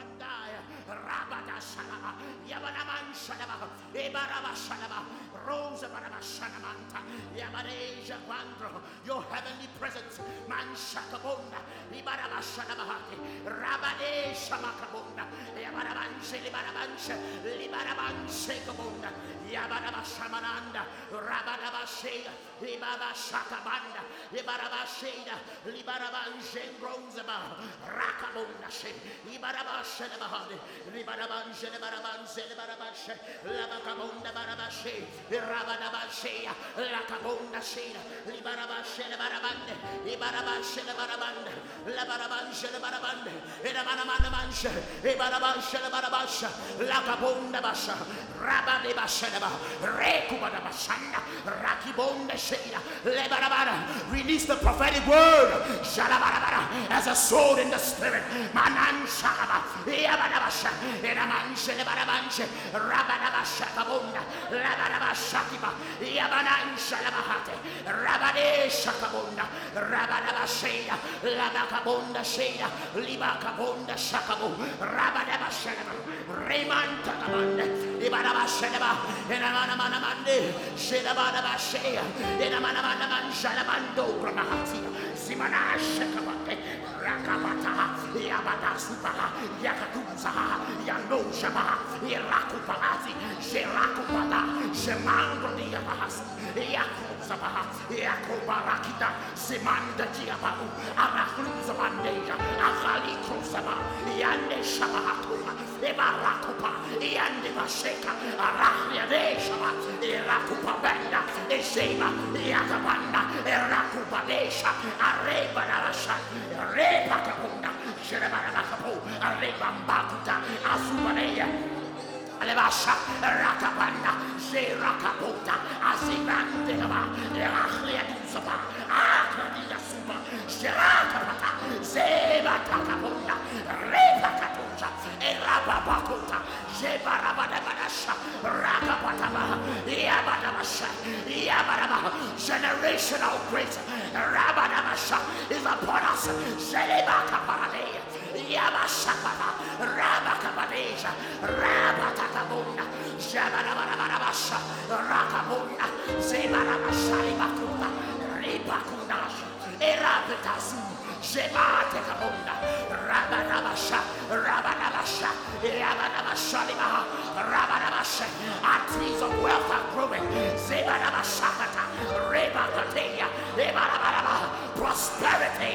Bandai, Rabada Shalaba, Yabanaman Shalaba, Ebaraba Shalaba, Rosa Baraba Shalamanta, Yabaneja Bandro, your heavenly presence, Man Shakabunda, Ibaraba Shalamahati, Rabade Shamakabunda, Yabanamanche, Libarabanche, Libarabanche Kabunda, Yabanaba Shamananda, Rabadaba Sheda, Libaba Shakabanda, Libaraba Sheda, Libarabanche Rosaba, Rakabunda Ibarabash and Mahadi, Libarabansh and Barabans and Barabash, Labacabunda Barabashi, Rabanabashi, Lacabunda Shina, Libarabash and Baraband, Ibarabash and Baraband, Labarabansh and Baraband, Edamanamanamansh, Ibarabash and Barabash, Lacabunda Basha, Rabadi Bashanaba, Rekubana Bashana, Rakibonda Shina, Lebarabana, release the prophetic word, Shalabarabara, as a sword in the spirit, Manan Shakaba, Yabanabasha, Edamanche, Lebarabanche, Rabanabashakabunda, Labanabashakiba, Yabanan Shalabahate, Rabade Shakabunda, Rabanabasheda, Labakabunda Sheda, Libakabunda Shakabu, Rabanabashanaba, Remantakabanda, Ibanabashanaba, Edamanamande, Shedabanabashea, Edamanaman Shalabando, Ramahati, Simana Shakabate. Rakabata, Yabata Supala, Yakatuza, Yano Shaba, Yakupati, Sherakupata, Shemando Yabas, Yakuzaba, Yakubarakita, Simanda Diabahu, Arakruzabande, Akali Kruzaba, Yande Shabahatuba, Ebarakupa, Yande Vasheka, Arahia Shaba, Erakupa Banda, Esheba, Yakabanda, Erakupa Desha, Areba Rasha, Pakabunda, Sherebarakapo, Rebambakuta, Asumaneya, Alevasha, Rakabanda, Sherakapota, Asimandeva, Erachiatusaba, Akadia Suba, Sherakapata, Sebatakabunda, Rebakatuja, Erababakota, Shebarabadabadasha, Rakapataba, Yabadabasha, Yabaraba, generational grace, Rabadabasha is upon us, Shelebakaparade, Yabashapata, Rabakapadeja, Rabatakabunda, Shabarabarabasha, Rakabunda, Zebarabashalibakuta, Ribakunash, Erabetasu. Shebate kabunda, Rabanabasha, Rabanabasha, Rabanabasha limaha, Rabanabasha. Our trees of wealth are growing. Zebanabashakata, Rebakateya, Rebanabanaba, prosperity,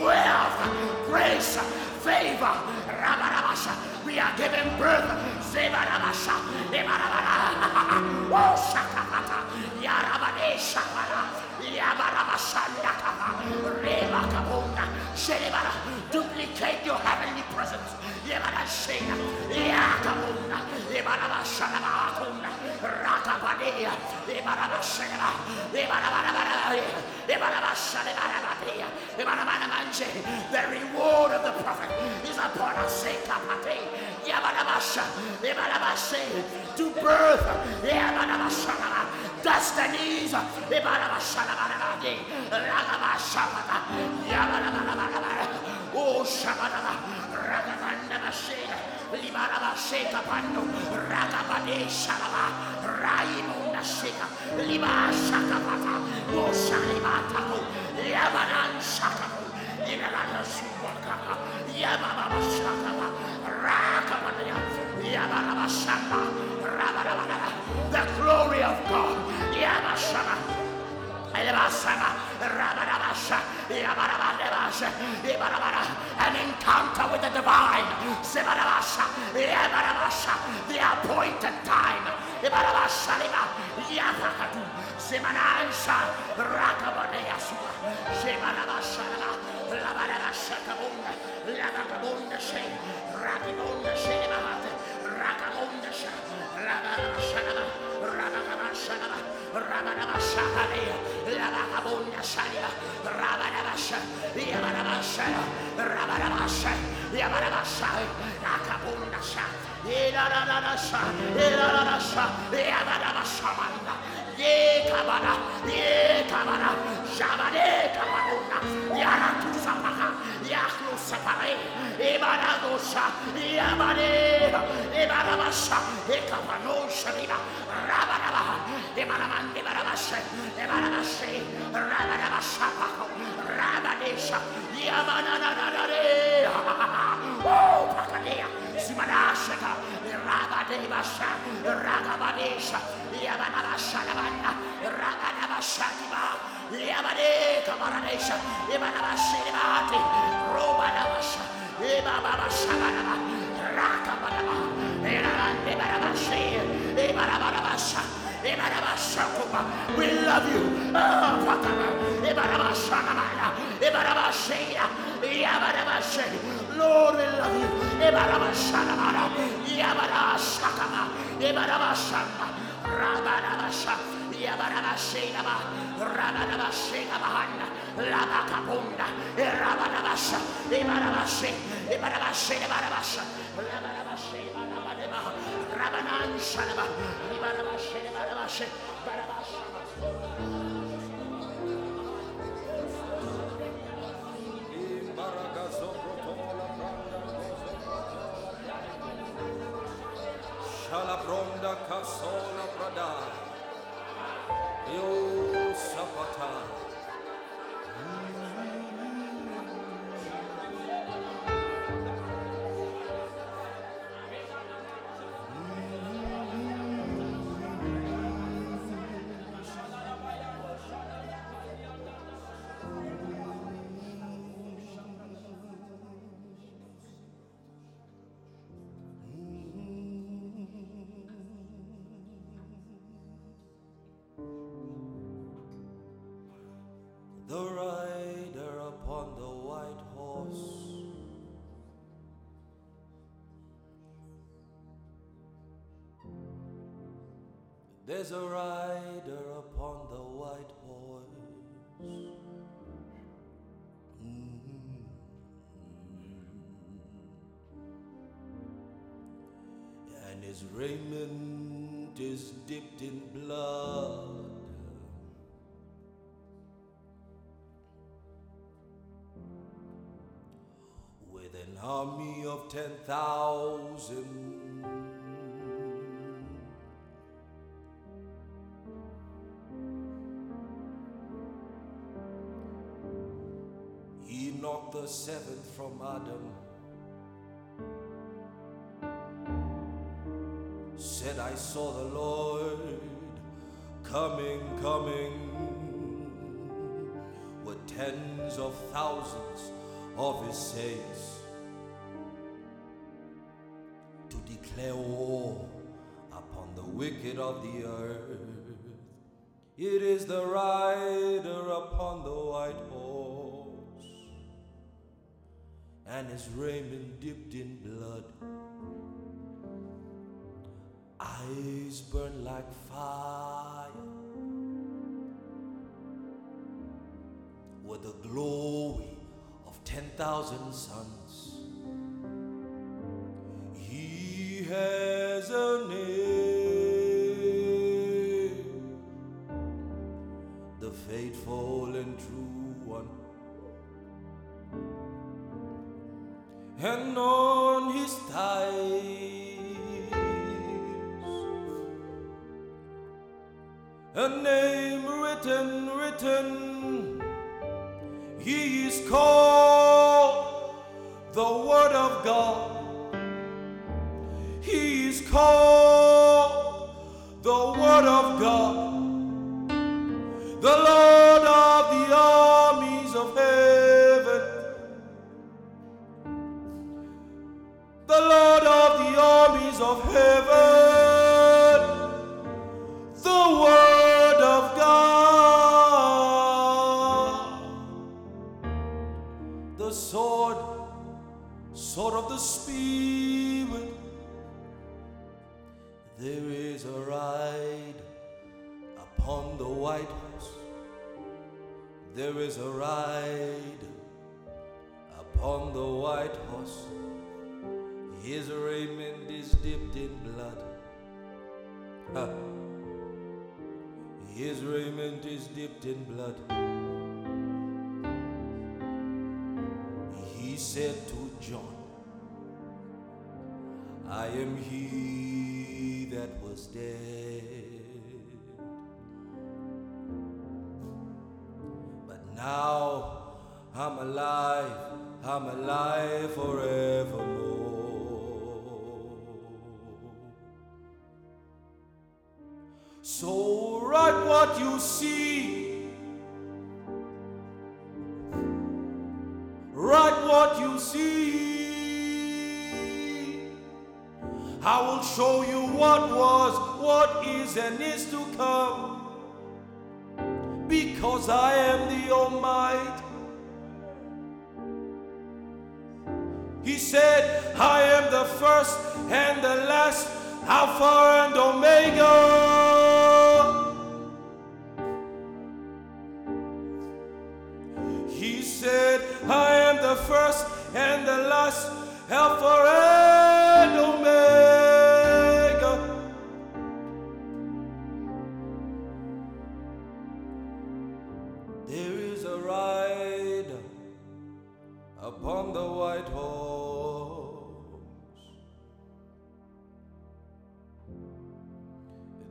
wealth, grace, favor, Rabanabasha. We are giving birth. Zebanabasha, Rebanabanaba, oh Shakata, Yarabane Shakata. Duplicate your heavenly presence. Yabarashena, Yakabunda, Yabarabashanabakunda, Rakapadea, Yabarabashena, Yabarabashanabatea, Yabarabanamanche. The reward of the prophet is upon us, Kapate, Yabarabasha, Yabarabashe, to birth, Yabarabashanabakunda. Destinies, Ibarabashanabadi, Ragabashabata, Yabanabana, O Shabana, Ragabanabasheda, Libarabasheka Pando, Ragabade Shababa, Raimunda Sheka, Liba Shakapata, O Shalibatamu, Yabanan Shakamu, Ibarana Subakaka, Yababa Shakaba, Ragabania, Yabanabashamba, Rabanabana, the glory of God. An encounter with the divine, the appointed time, Rabba We love you. Lord, we love you. Shalabronda Casola Prada, Yo Sapata. There's a rider upon the white horse. And his raiment is dipped in blood. With an army of 10,000. The seventh from Adam said, I saw the Lord coming with tens of thousands of his saints to declare war upon the wicked of the earth. It is the rider upon the white horse. And his raiment dipped in blood. Eyes burn like fire with the glory of 10,000 suns. He has a name, the faithful and true one. And on his thighs, a name written, he is called the Word of God. He is called the Word of God, the Lord of the armies of heaven. The Lord of the armies of heaven, the Word of God, the sword of the Spirit. There is a ride upon the white horse. There is a ride upon the white horse. His raiment is dipped in blood. Ha. His raiment is dipped in blood. He said to John, I am he that was dead, but now I'm alive forevermore. So write what you see, write what you see. I will show you what was, what is, and is to come, because I am the Almighty. He said, I am the first and the last, Alpha and Omega. He said, I am the first and the last, Alpha and Omega. Upon the white horse,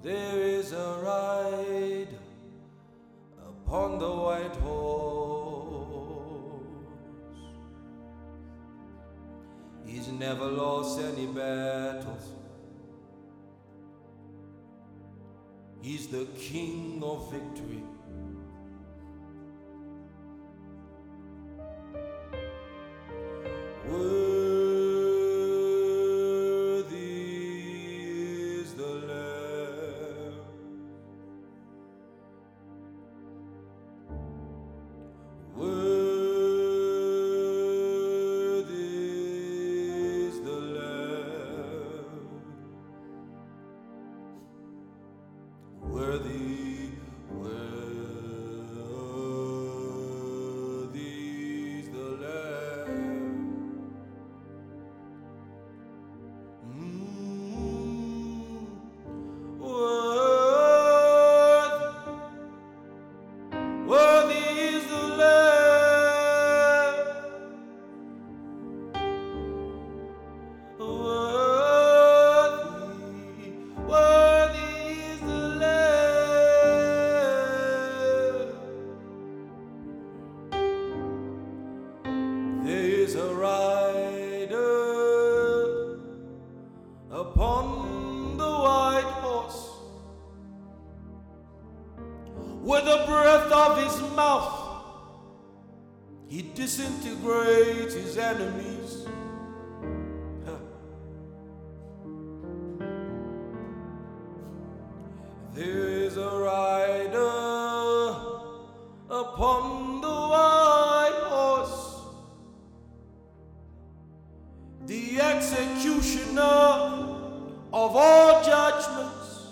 there is a ride upon the white horse. He's never lost any battles. He's the king of victory. Worthy is the Lamb. Worthy is the Lamb. Worthy, worthy. Upon the white horse, with the breath of his mouth, he disintegrates his enemies. There is a rider upon the white horse, the executioner of all judgments,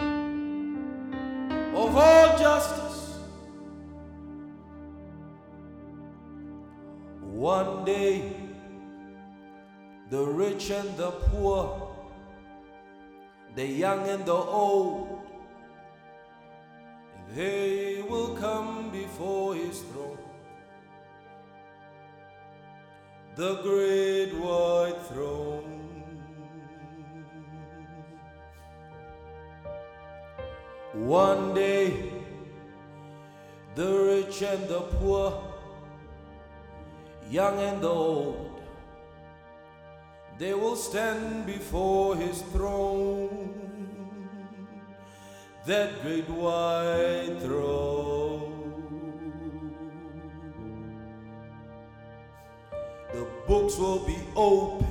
of all justice. One day, the rich and the poor, the young and the old, they will come before his throne, the great white throne. One day, the rich and the poor, young and the old, they will stand before his throne, that great white throne. The books will be open.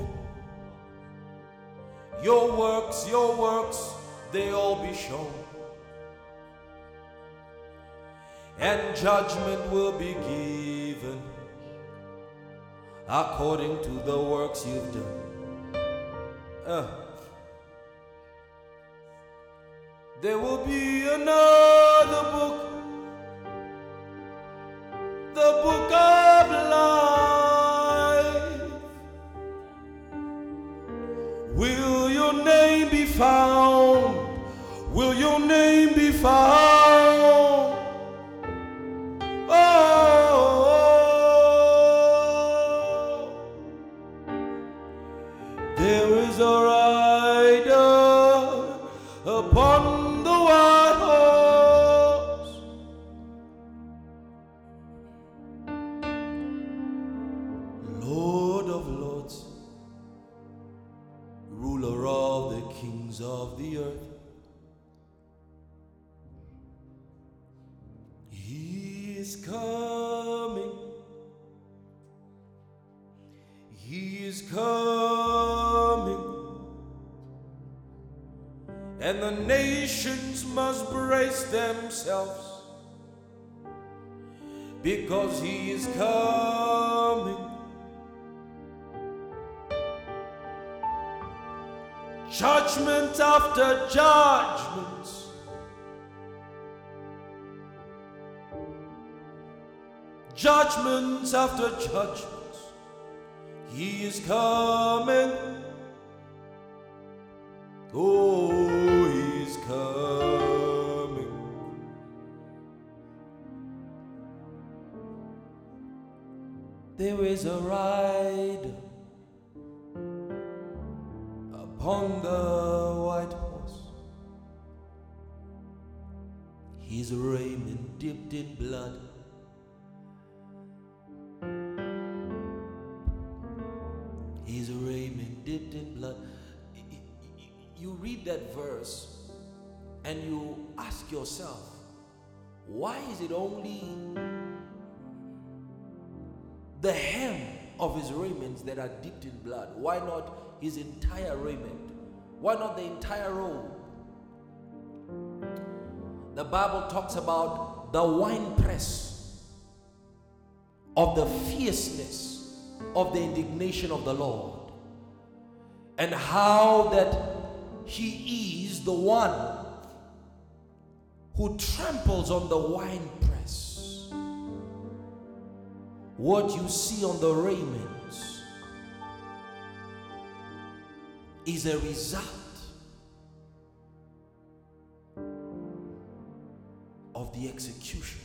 Your works, they all be shown. And judgment will be given according to the works you've done. There will be another book, the book of life. Will your name be found? Will your name be found? There kings of the earth. He is coming. He is coming. And the nations must brace themselves, because he is coming. Judgment after judgment, judgment after judgment, he is coming. Oh, he is coming. There is a rider upon the white horse, his raiment dipped in blood. His raiment dipped in blood. You read that verse and you ask yourself, why is it only the hem of his raiments that are dipped in blood? Why not his entire raiment? Why not the entire robe? The Bible talks about the winepress of the fierceness of the indignation of the Lord, and how that he is the one who tramples on the winepress. What you see on the raiment is a result of the execution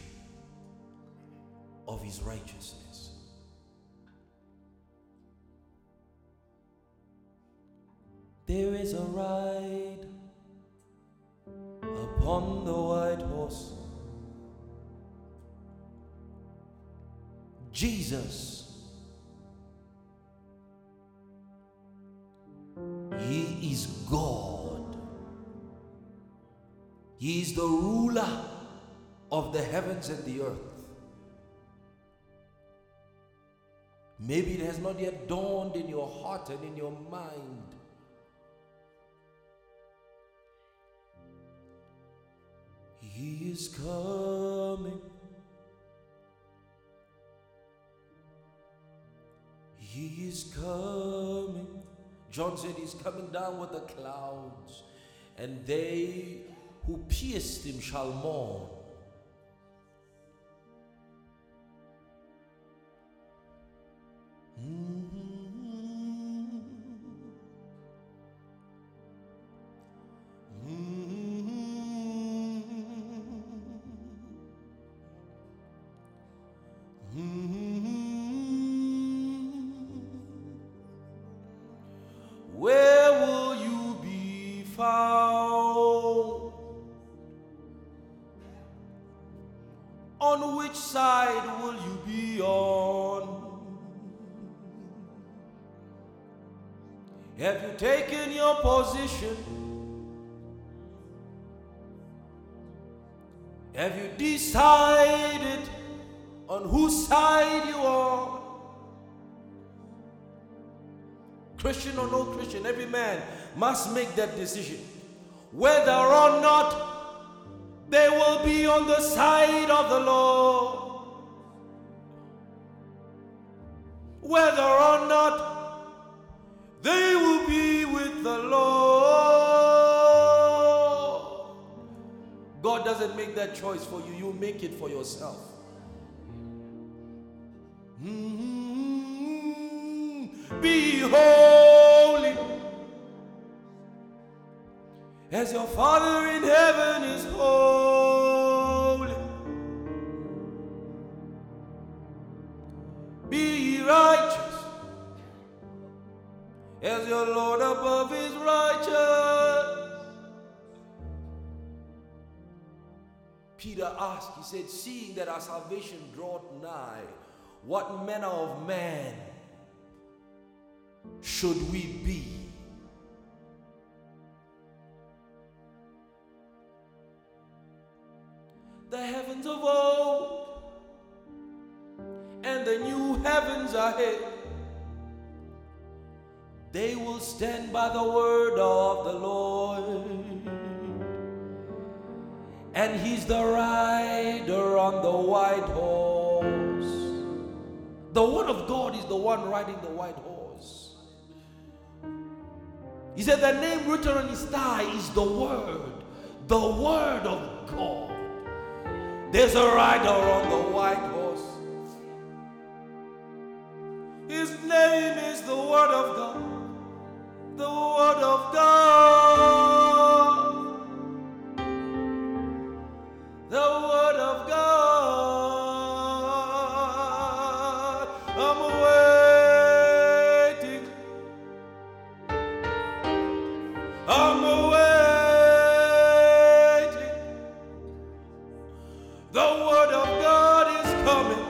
of his righteousness. There is a ride upon the white horse, Jesus. He is God. He is the ruler of the heavens and the earth. Maybe it has not yet dawned in your heart and in your mind he is coming. He is coming. John said he's coming down with the clouds, and they who pierced him shall mourn. On which side will you be on? Have you taken your position? Have you decided on whose side you are? Christian or no Christian, every man must make that decision, whether or not they will be on the side of the Lord, whether or not they will be with the Lord. God doesn't make that choice for you. You make it for yourself. Be holy as your Father in heaven is holy. Be righteous as your Lord above is righteous. Peter asked, he said, seeing that our salvation draweth nigh, what manner of man should we be? new heavens ahead. They will stand by the word of the Lord, and he's the rider on the white horse. The word of God is the one riding the white horse. He said the name written on his thigh is the word of God. There's a rider on the white horse. His name is the word of God. The word of God. The word of God. I'm waiting. I'm waiting. The word of God is coming.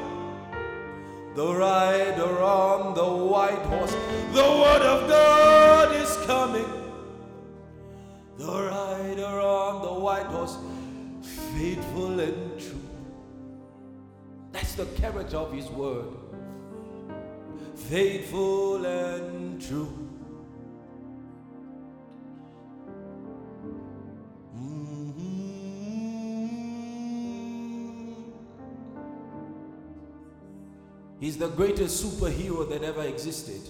The rider on the white horse. The word of God. Coming, the rider on the white horse, faithful and true. That's the character of his word. Faithful and true. He's the greatest superhero that ever existed.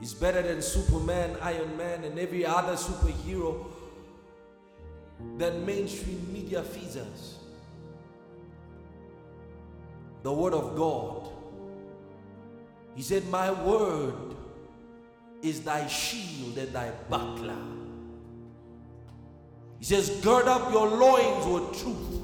He's better than Superman, Iron Man, and every other superhero that mainstream media feeds us. The word of God. He said, my word is thy shield and thy buckler. He says, gird up your loins with truth.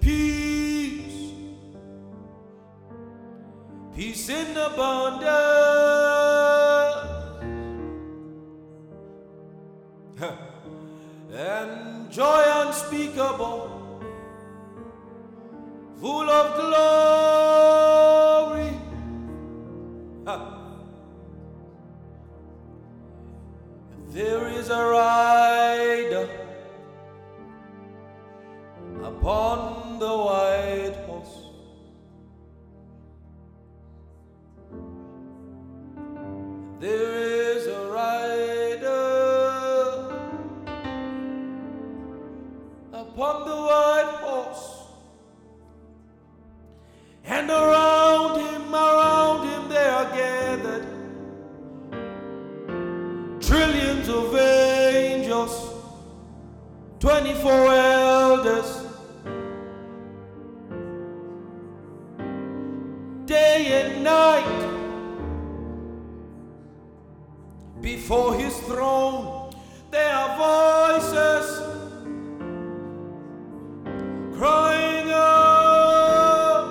Peace, peace in abundance, and joy unspeakable, full of glory. There is a rider upon the white horse. There is a rider upon the white horse, and around him they are gathered trillions of angels, 24 elders. For his throne, there are voices crying out,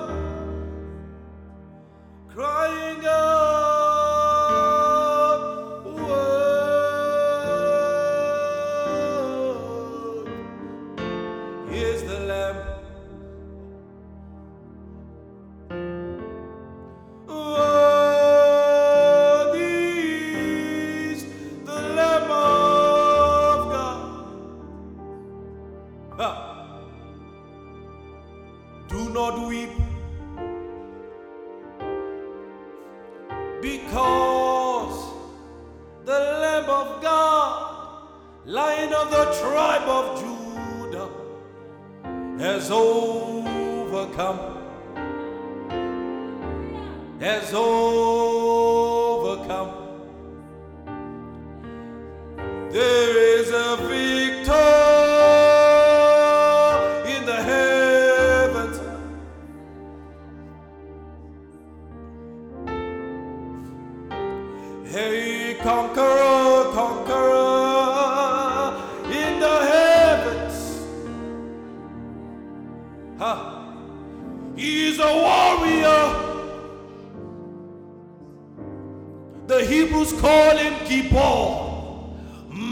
word is the Lamb.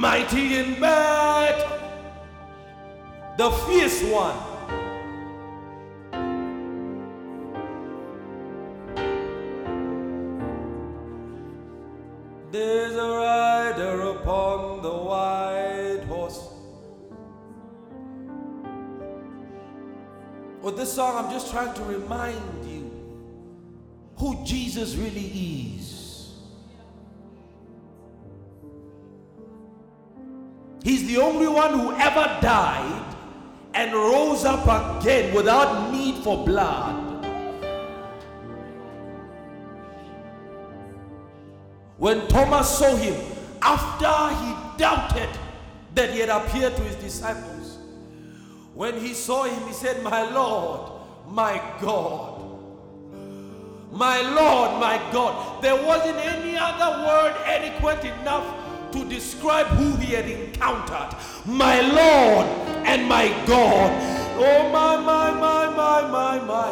mighty in battle, the fierce one. There's a rider upon the white horse. With this song, I'm just trying to remind you who Jesus really is. He's the only one who ever died and rose up again without need for blood. When Thomas saw him, after he doubted that he had appeared to his disciples, when he saw him, he said, "My Lord, my God, my Lord, my God." There wasn't any other word adequate enough to describe who he had encountered. My Lord and my God. Oh, my, my, my, my, my, my.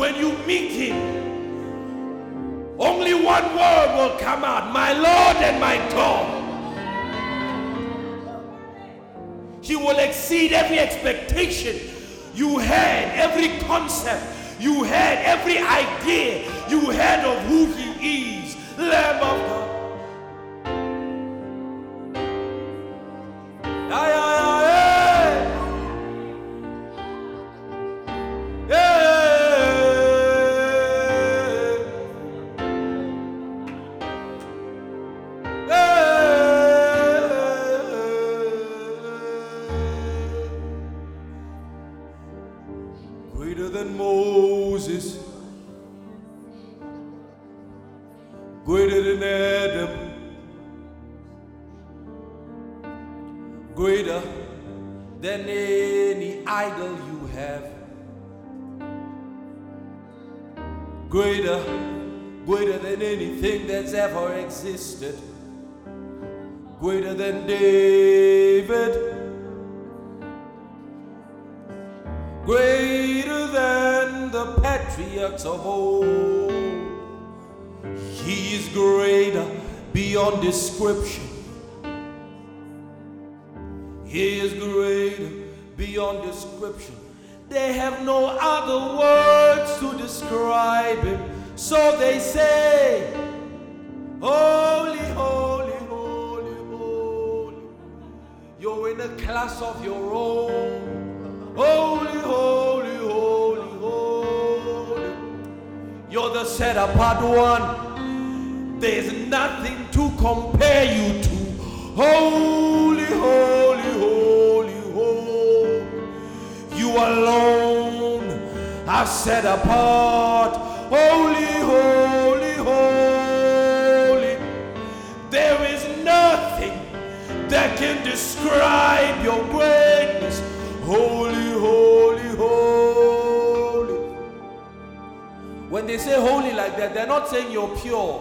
When you meet him, only one word will come out: my Lord and my God. He will exceed every expectation you had, every concept you had, every idea you had of who he is. Lamb of God. Existed, greater than David, greater than the patriarchs of old. He is greater beyond description. He is greater beyond description. They have no other words to describe him, so they say, "Holy, holy, holy, holy." You're in a class of your own. Holy, holy, holy, holy. You're the set apart one. There's nothing to compare you to. Holy, holy, holy, holy. You alone are set apart. Holy, holy, holy. There is nothing that can describe your greatness. Holy, holy, holy. When they say holy like that, they're not saying you're pure.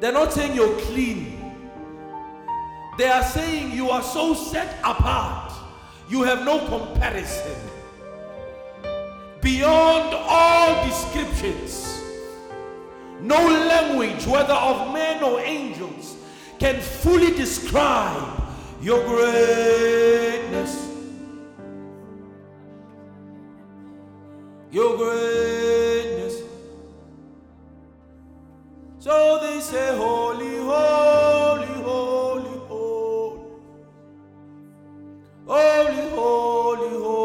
They're not saying you're clean. They are saying you are so set apart. You have no comparison. Beyond all descriptions. No language, whether of men or angels, can fully describe your greatness. Your greatness. So they say, holy, holy, holy, holy. Holy, holy, holy, holy.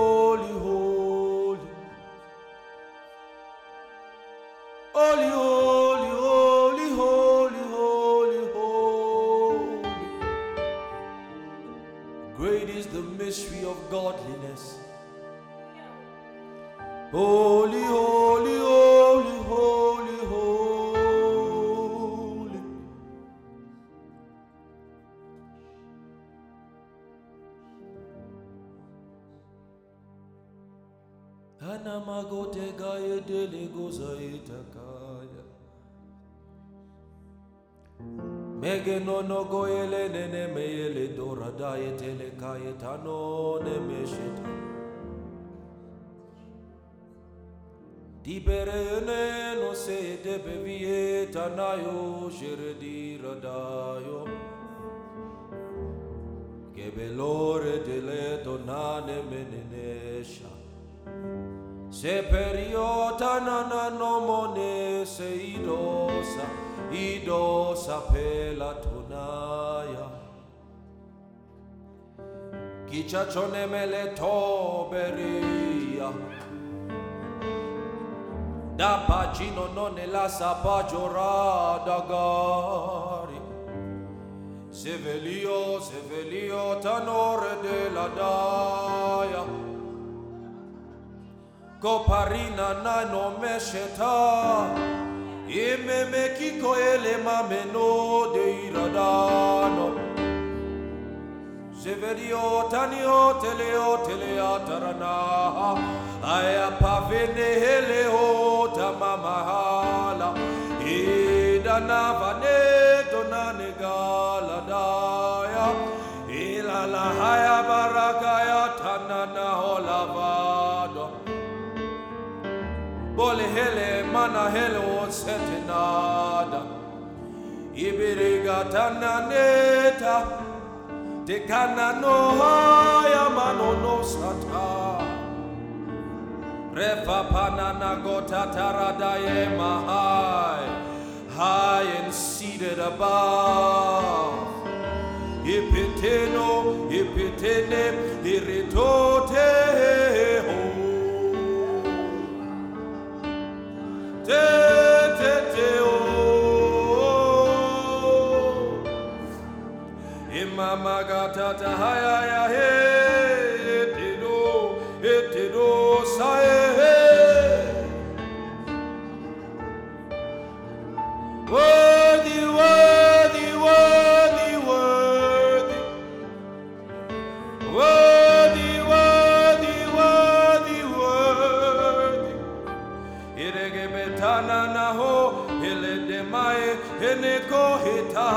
Holy, holy. Mystery of godliness. Holy, holy, holy, holy, holy. Anamagote gaya delegozaetakaya. Megenono goele nene meele dora daetele kayetano ne meshita. Diberene no se debevieta nayo shirdi radayo. Gebelore delle donane menenesha Se periota nanano mone se idosa Idosa pela tonaya Kichachone mele toberia Da pagino non è la sapaggio dagari Sevelio, tanore della daia. Coparina nano mesheta. E me mekiko ele mameno de iradano. Sevelio, tanio, telea tarana. Aya pavene hele ota mamahala. E danavane donane gala. Haya barakaya tanana olavado Bole hele mana helo setinada Ibiriga tananeta Tekana no haya mano no sata Refa panana gota tarada ye mahai High and seated above Epiteno, epitene, irritoteho. Teteo. Imamagata haya he, etido, sae. Eneko hita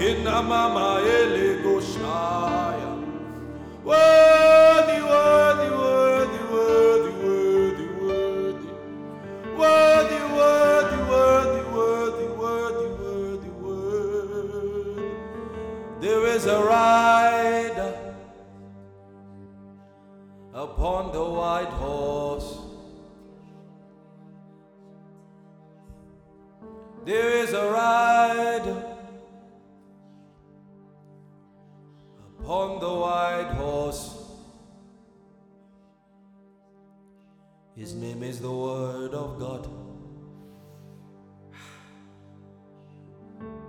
ina mama elego shaya worthy There is a rider upon the white horse There is a rider upon the white horse. His name is the Word of God.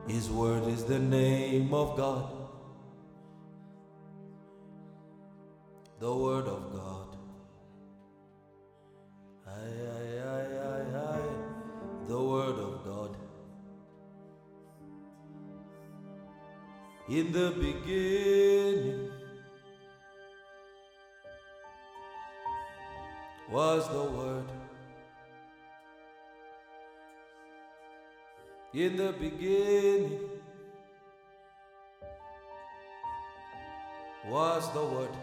His word is the name of God. The Word of God. The Word of God. In the beginning was the Word. In the beginning was the Word.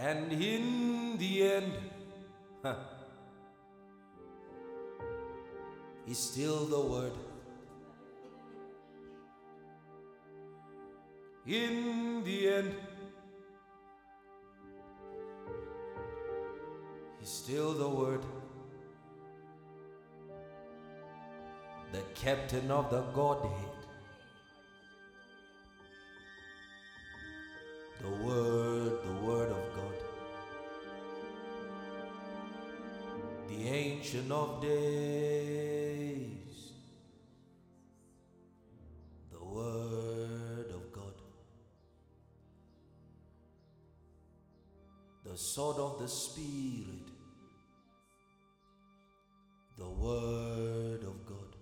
And in the end, is still the Word. In the end, He's still the Word, the captain of the Godhead, the Word of God, the Ancient of Days, the Word of God. The sword of the Spirit, the Word of God.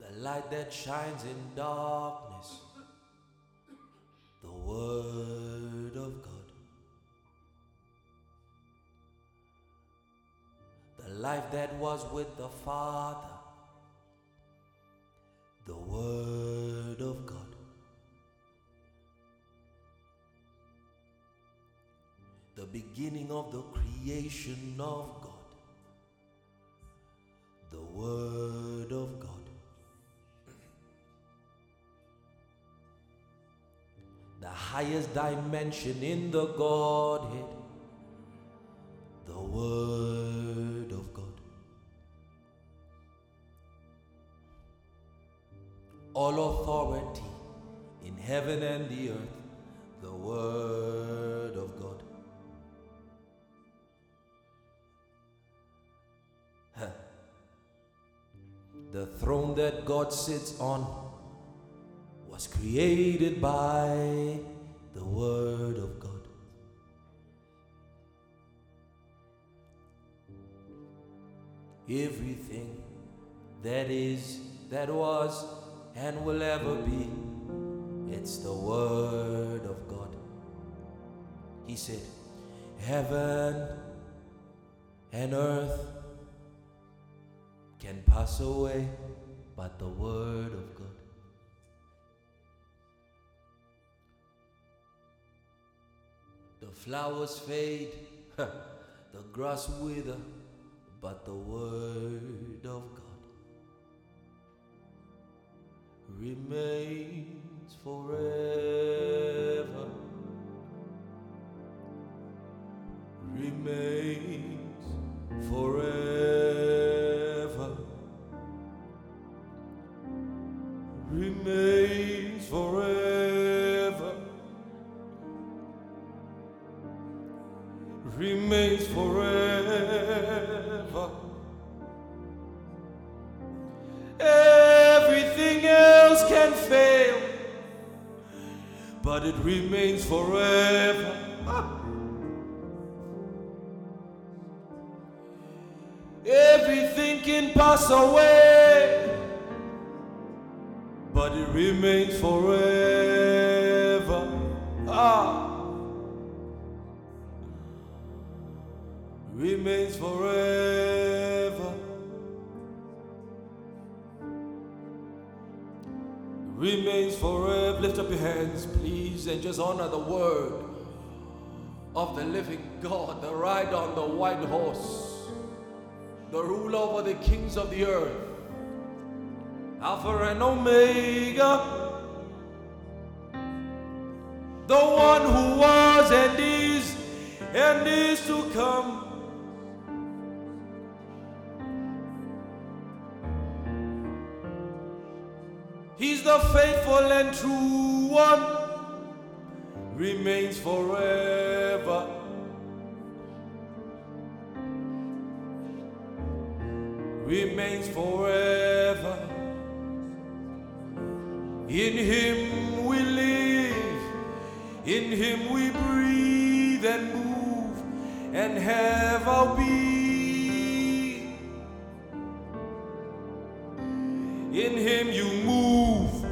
The light that shines in darkness, the Word of God. The life that was with the Father, the Word of God. The beginning of the creation of God, the Word. highest dimension in the Godhead, the Word of God. All authority in heaven and the earth, the Word of God. The throne that God sits on was created by the Word of God. Everything that is, that was, and will ever be, it's the Word of God. He said, heaven and earth can pass away, but the Word of God. The flowers fade, the grass wither, but the Word of God remains forever, remains forever, remains forever, remains forever. Everything else can fail, but it remains forever. Everything can pass away, but it remains forever. Remains forever. Remains forever. Lift up your hands, please, and just honor the word of the living God, the rider on the white horse, the ruler over the kings of the earth, Alpha and Omega, the one who was and is to come. He's the faithful and true one, remains forever. Remains forever. In Him we live, in Him we breathe and move and have our being. In Him you move,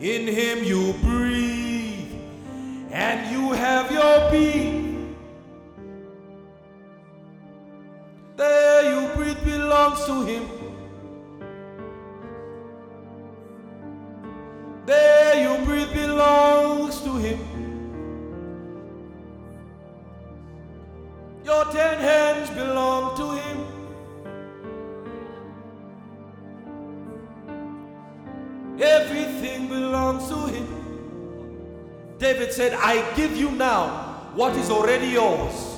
in Him you breathe, and you have your being. The air you breathe belongs to Him. The air you breathe belongs to Him. Your 10 hands belong to Him. Everything belongs to Him. David said, I give you now what is already yours.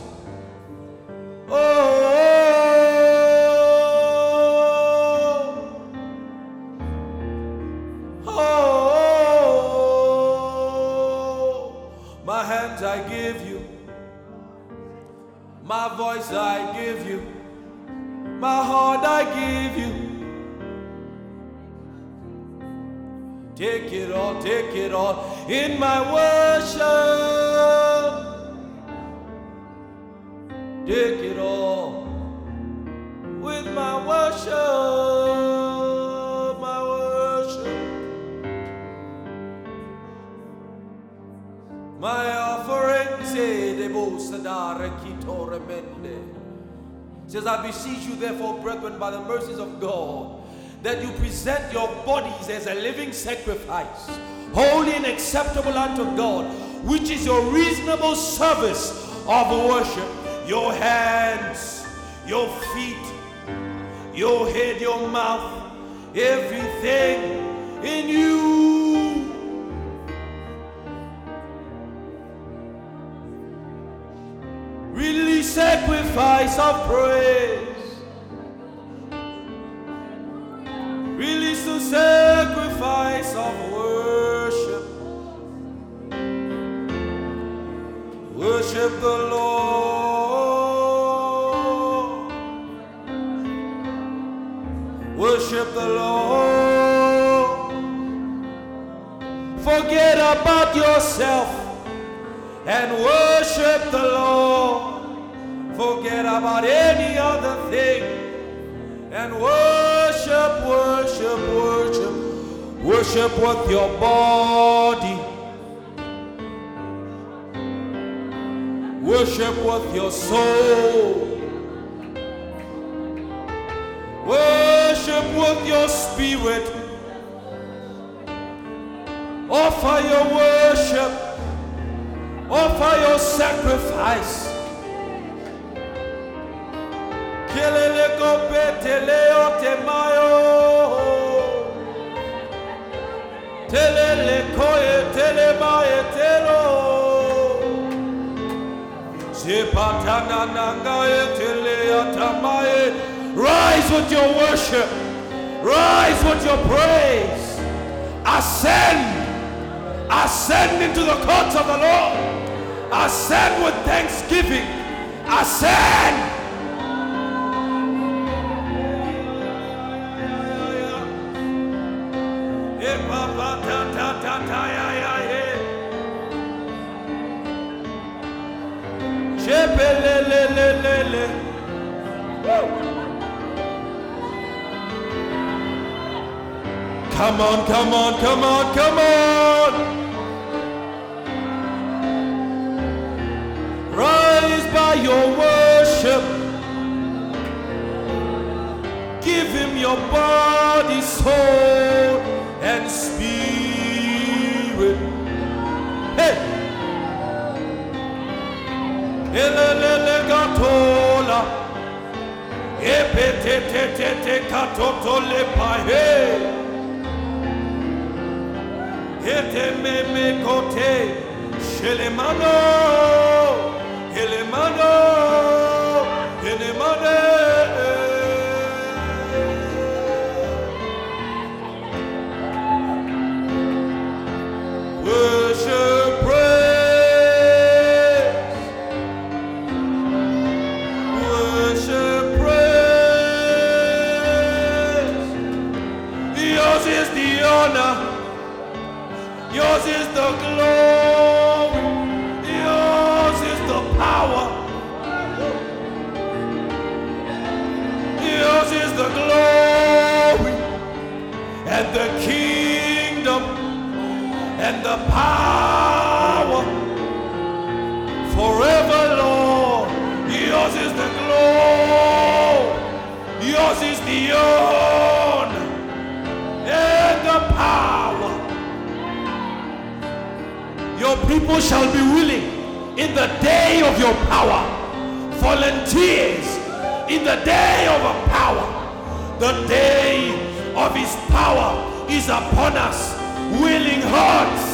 My hands I give you, my voice I give you, my heart I give you. Take it all in my worship. Take it all with my worship, my worship. My offering, says, I beseech you therefore, brethren, by the mercies of God, that you present your bodies as a living sacrifice, holy and acceptable unto God, which is your reasonable service of worship. Your hands, your feet, your head, your mouth, everything in you sacrifice of praise. Release the sacrifice of worship. Worship the Lord. Worship the Lord. Forget about yourself and worship the Lord. Forget about any other thing and worship, worship, worship. Worship with your body. Worship with your soul. Worship with your spirit. Offer your worship. Offer your sacrifice. Rise with your worship. Rise with your praise. Ascend. Ascend into the courts of the Lord. Ascend with thanksgiving. Ascend. Come on, come on, come on, come on. Rise by your worship. Give him your body, soul, and spirit. Hey! Worship, praise. Yours is the glory, yours is the power, yours is the glory, and the kingdom, and the power, forever, Lord, yours is the glory, yours is the honor, and the power. Your people shall be willing in the day of your power. Volunteers in the day of our power. The day of his power is upon us. Willing hearts.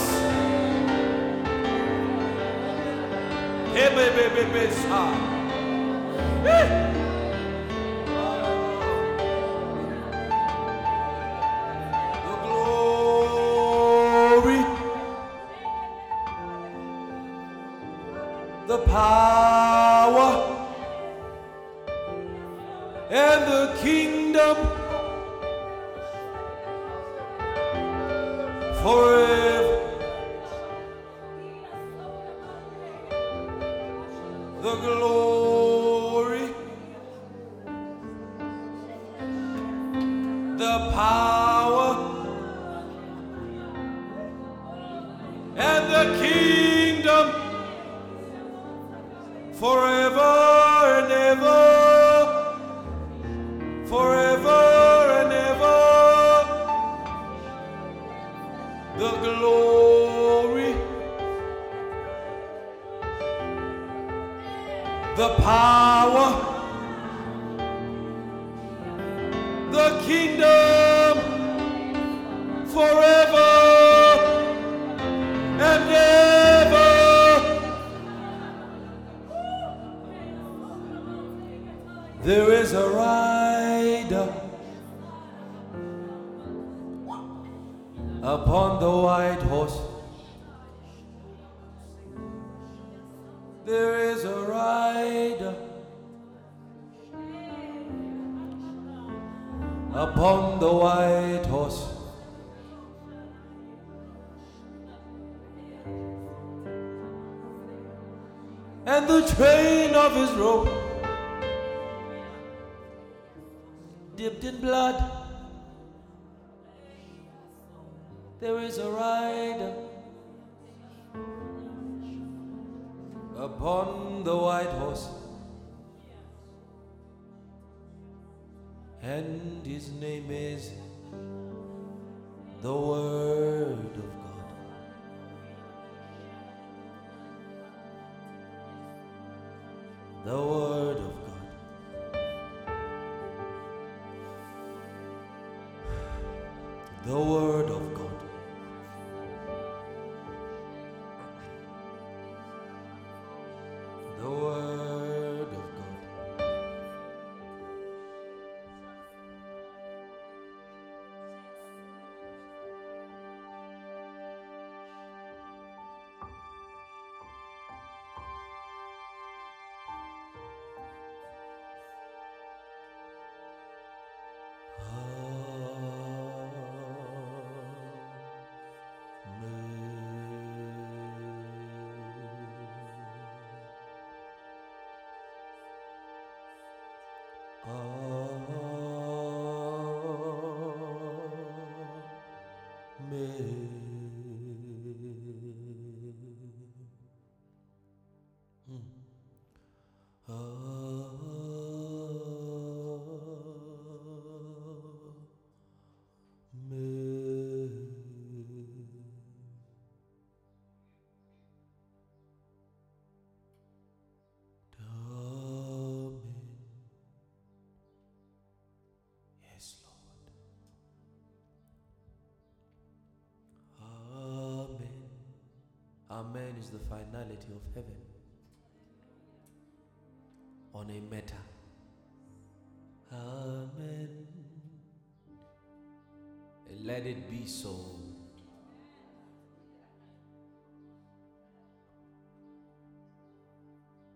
The power and the kingdom forever. The glory, the power and the kingdom forever and ever, forever and ever, the glory, the power, the kingdom, forever and ever. upon the white horse. There is a rider upon the white horse. And the train of his robe, dipped in blood. There is a rider upon the white horse, and his name is the Word of God. The Word of God. The Word of God. The Word of God. Amen is the finality of heaven on a matter. Amen. And let it be so.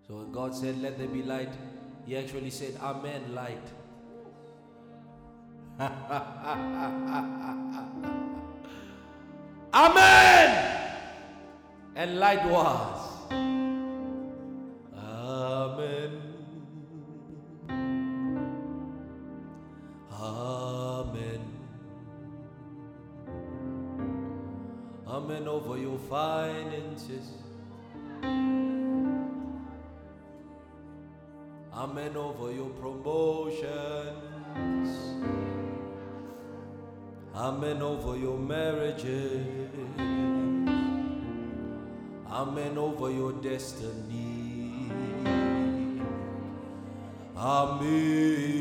So when God said, "Let there be light," He actually said, "Amen, light." Amen. And light was. Amen. Amen. Amen over your finances. Amen over your promotions. Amen over your marriages. Amen over your destiny. Amen.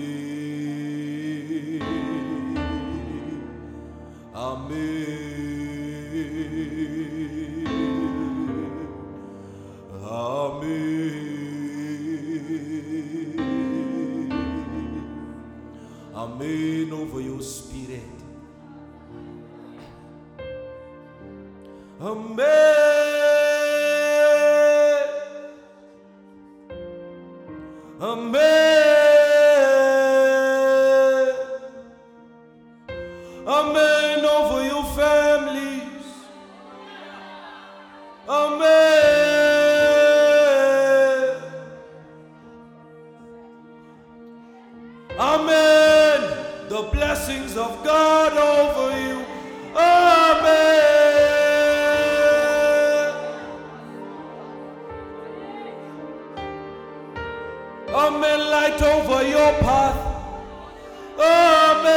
Amen. Amen. Amen over your spirit. Amen. Amen. Amen over your families. Amen. Amen. The blessings of God over you. Amen. Amen, light over your path. Amen.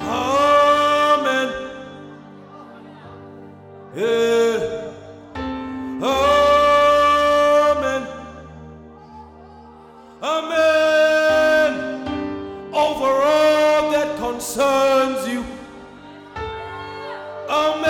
Amen. Yeah. Amen. Amen. Over all that concerns you. Amen.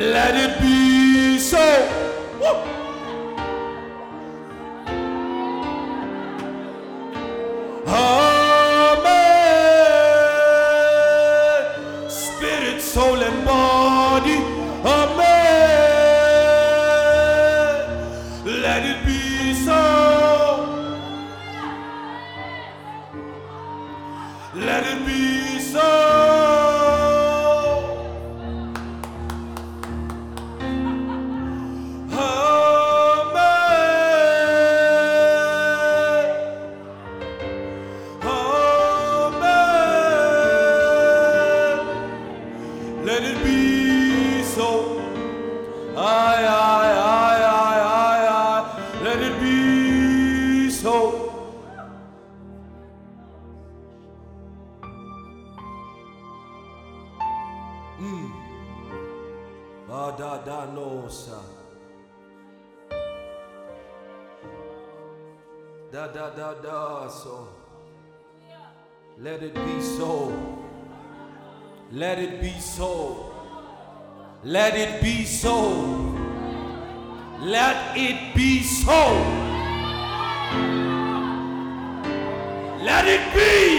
Let it be so. Woo. Amen. Spirit, soul, and body. Amen. Let it be so. Let it be so. So let it be so. Let it be so. Let it be so. Let it be so. Let it be.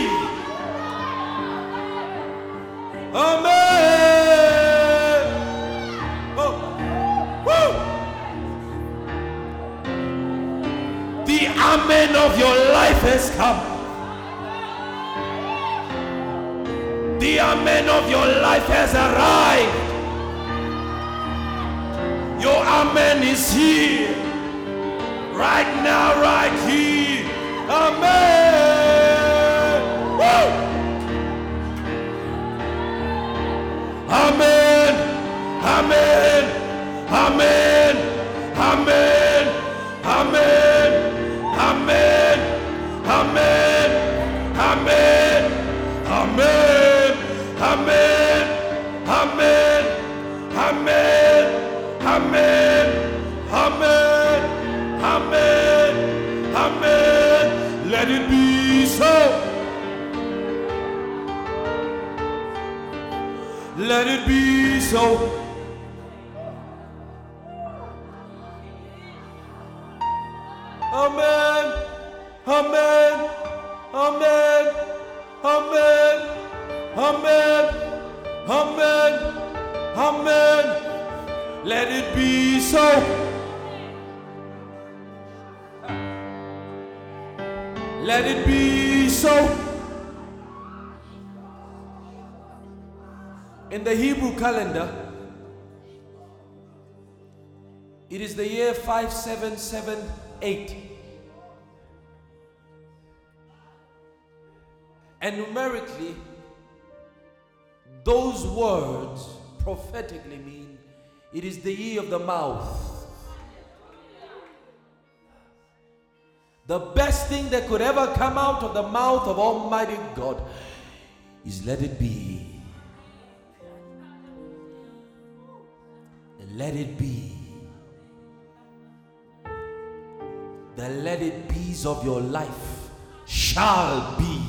Amen. Amen of your life has come. The amen of your life has arrived. Your amen is here. Right now, right here. Amen. Woo. Amen. Amen. Amen. Amen. Amen. Amen, amen, amen, amen, amen, amen, amen, amen, amen, amen, amen. Let it be so. Let it be so. Amen, amen, amen, amen, amen, amen, amen. Let it be so. Let it be so. In the Hebrew calendar, it is the year 5778. And numerically, those words prophetically mean it is the year of the mouth. The best thing that could ever come out of the mouth of Almighty God is let it be. And let it be. The let it be's of your life shall be.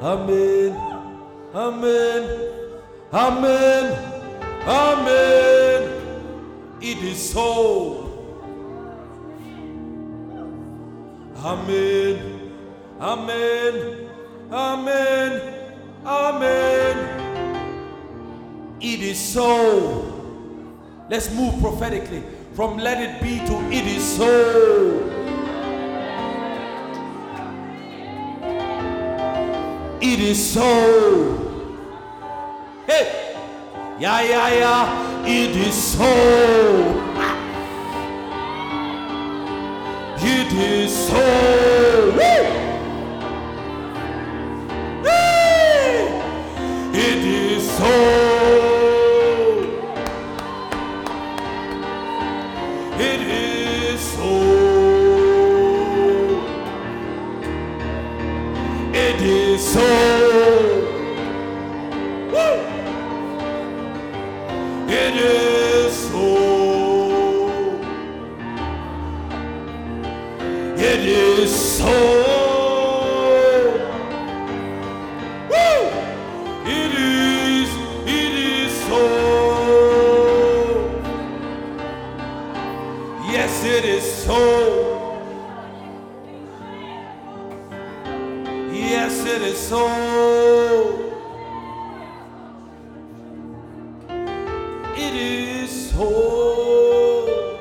Amen. Amen. Amen. Amen. It is so. Amen. Amen. Amen. Amen. It is so. Let's move prophetically from let it be to it is so. It is so. Hey, yeah, yeah, yeah. It is so. It is so. Woo. It is so. So, woo. It is so. It is so. let it soar. It is whole.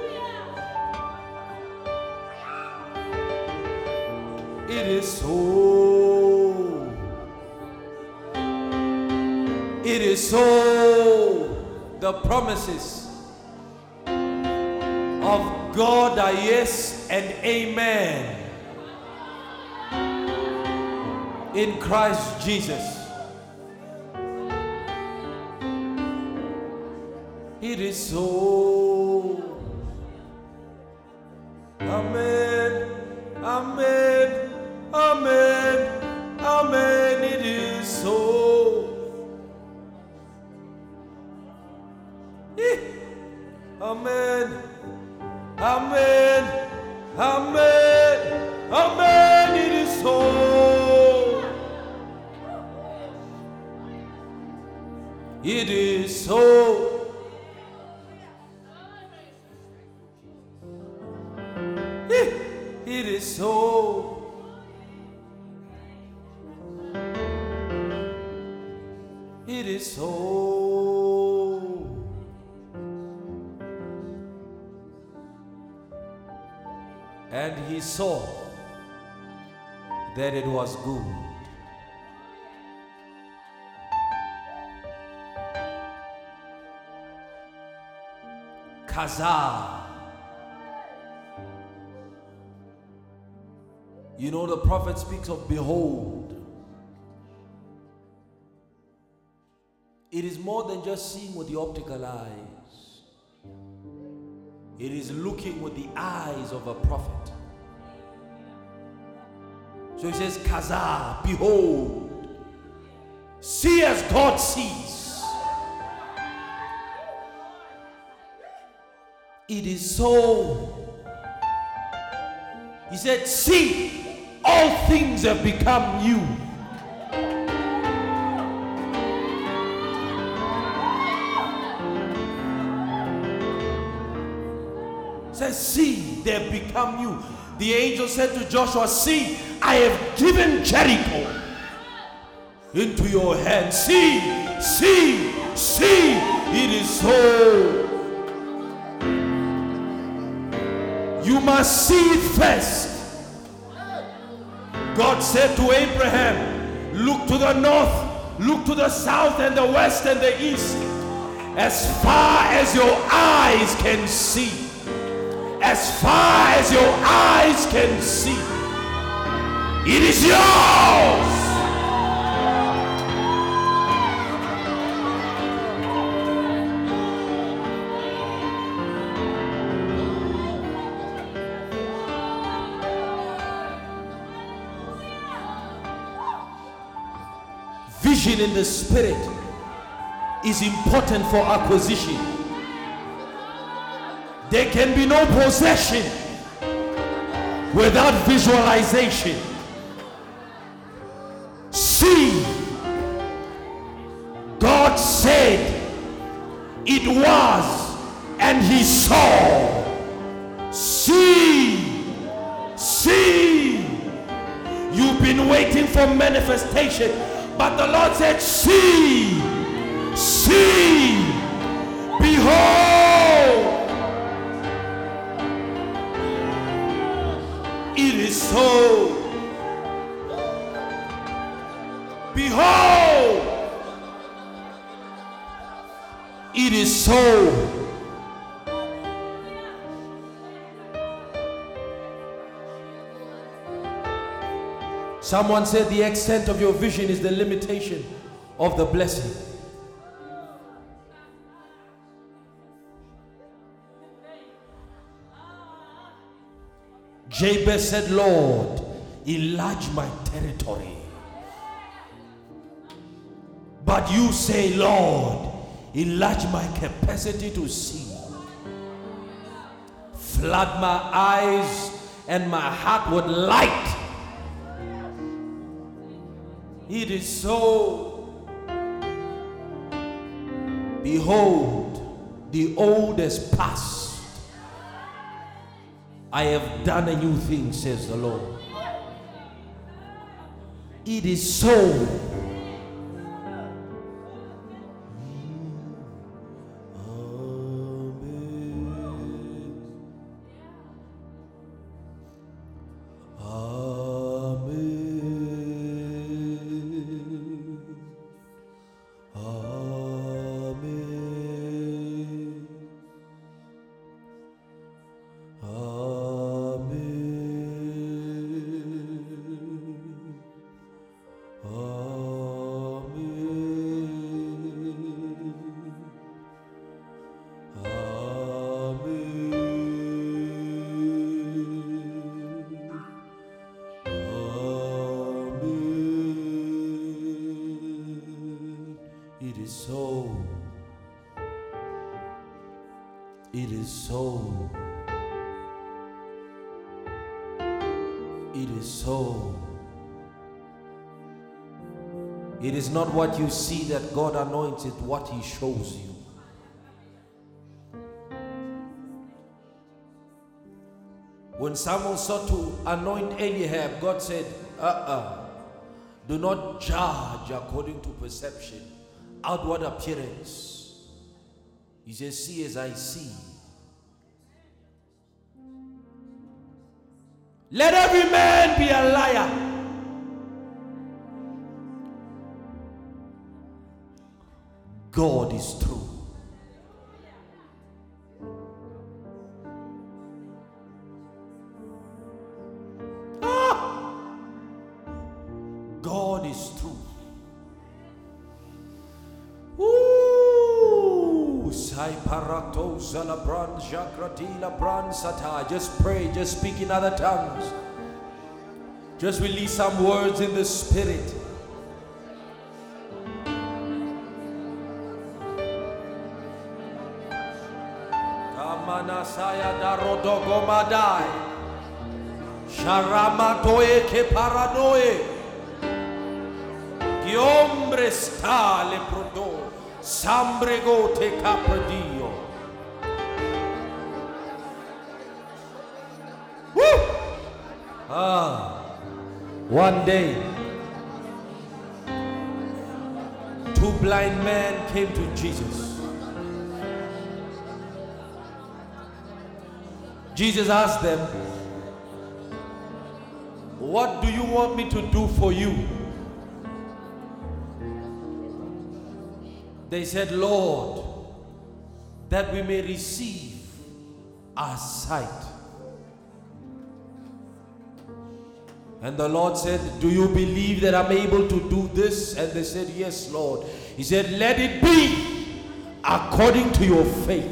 It is whole. It is whole. The promises of God are yes and amen in Christ Jesus. It is so. Amen, amen, amen, amen. It is so. Amen, amen, amen, amen. It is so. It is so. It is so. It is so. And he saw that it was good. Kazar. You know, the prophet speaks of behold. It is more than just seeing with the optical eyes. It is looking with the eyes of a prophet. So he says, Kazah, behold. See as God sees. It is so. He said, see. All things have become new. Says, see, they have become new. The angel said to Joshua, see, I have given Jericho into your hand. See, see, see, it is so. You must see it first. God said to Abraham, look to the north, look to the south and the west and the east, as far as your eyes can see, as far as your eyes can see, it is yours. Vision in the spirit is important for acquisition. There can be no possession without visualization. See, God said it was, and he saw. See, see, you've been waiting for manifestation. But the Lord said, see, see, behold, it is so. Behold, it is so. Someone said the extent of your vision is the limitation of the blessing. Jabez said, Lord, enlarge my territory. But you say, Lord, enlarge my capacity to see. Flood my eyes and my heart with light. It is so. Behold, the old has passed. I have done a new thing, says the Lord. It is so. It is so. It is so. It is not what you see that God anoints, it what He shows you. When Samuel sought to anoint Ahab, God said, do not judge according to perception, outward appearance. He says, see as I see. Let every man be a liar. God is true. God is true. Just pray, just speak in other tongues. Just release some words in the spirit. Sambrego te capradio. Woo! One day, two blind men came to Jesus. Jesus asked them, "What do you want me to do for you?" They said, "Lord, that we may receive our sight." And the Lord said, "Do you believe that I'm able to do this?" And they said, "Yes, Lord." He said, "Let it be according to your faith."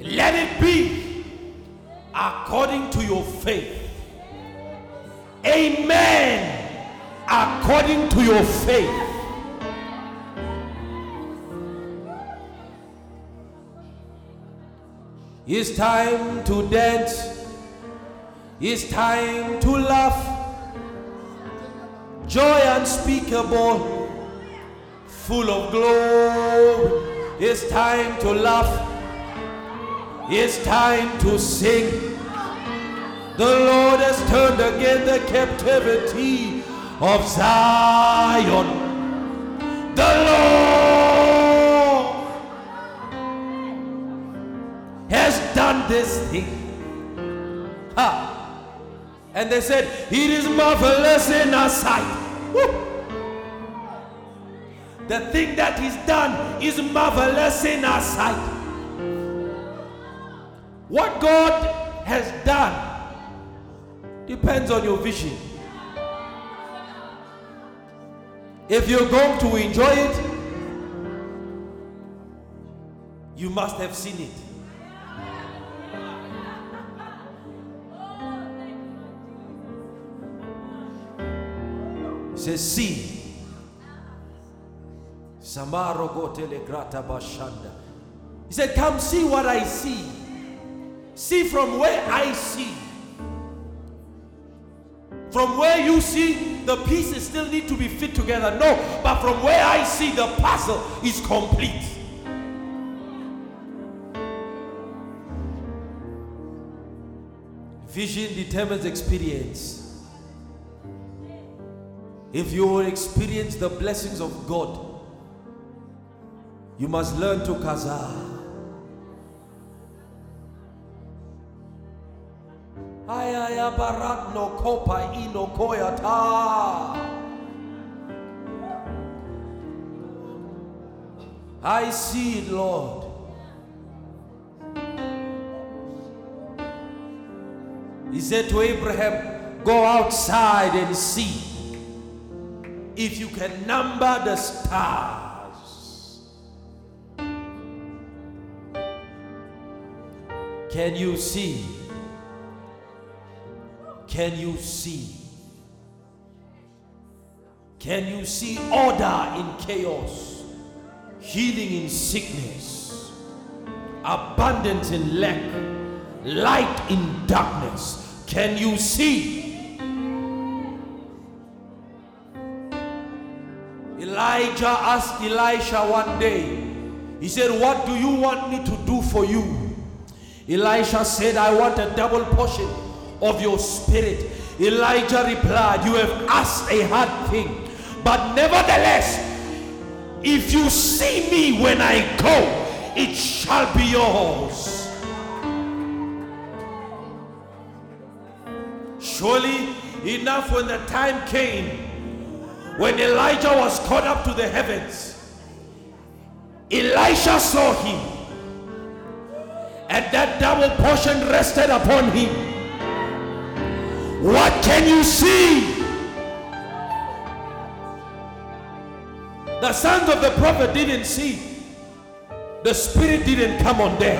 Let it be according to your faith. Amen. According to your faith. It's time to dance. It's time to laugh. Joy unspeakable, full of glory. It's time to laugh. It's time to sing. The Lord has turned again the captivity of Zion. The Lord has done this thing. And they said, "It is marvelous in our sight." Woo. The thing that He's done is marvelous in our sight. What God has done depends on your vision. If you're going to enjoy it, you must have seen it. It says, "See." He said, "Come see what I see. See from where I see." From where you see, the pieces still need to be fit together. No, but from where I see, the puzzle is complete. Vision determines experience. If you will experience the blessings of God, you must learn to kaza. Ayaya barat no kopa ino koyata. I see it, Lord. He said to Abraham, go outside and see if you can number the stars. Can you see? Can you see? Can you see order in chaos? Healing in sickness, abundance in lack, light in darkness. Can you see? Elijah asked Elisha one day, he said, what do you want me to do for you? Elisha said, I want a double portion of your spirit. Elijah replied, you have asked a hard thing, but nevertheless, if you see me when I go, it shall be yours. Surely enough, when the time came, when Elijah was caught up to the heavens, Elisha saw him, and that double portion rested upon him. What can you see? The sons of the prophet didn't see. The spirit didn't come on them.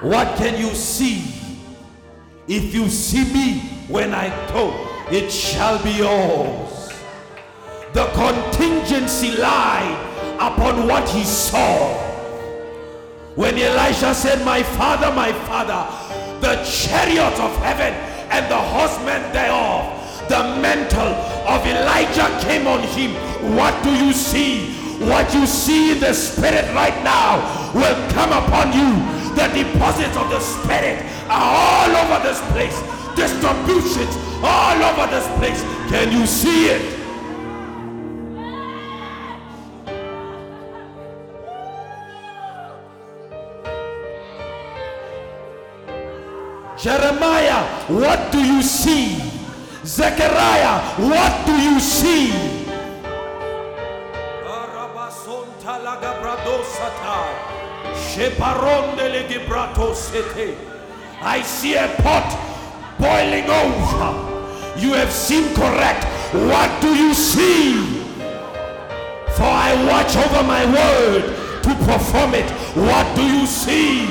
What can you see? If you see me when I go, it shall be yours. The contingency lied upon what he saw. When Elisha said, my father, the chariots of heaven and the horsemen thereof, the mantle of Elijah came on him. What do you see? What you see in the spirit right now will come upon you. The deposits of the spirit are all over this place. Distributions all over this place. Can you see it? Jeremiah, what do you see? Zechariah, what do you see? I see a pot boiling over. You have seen correct. What do you see? For I watch over my word to perform it. What do you see?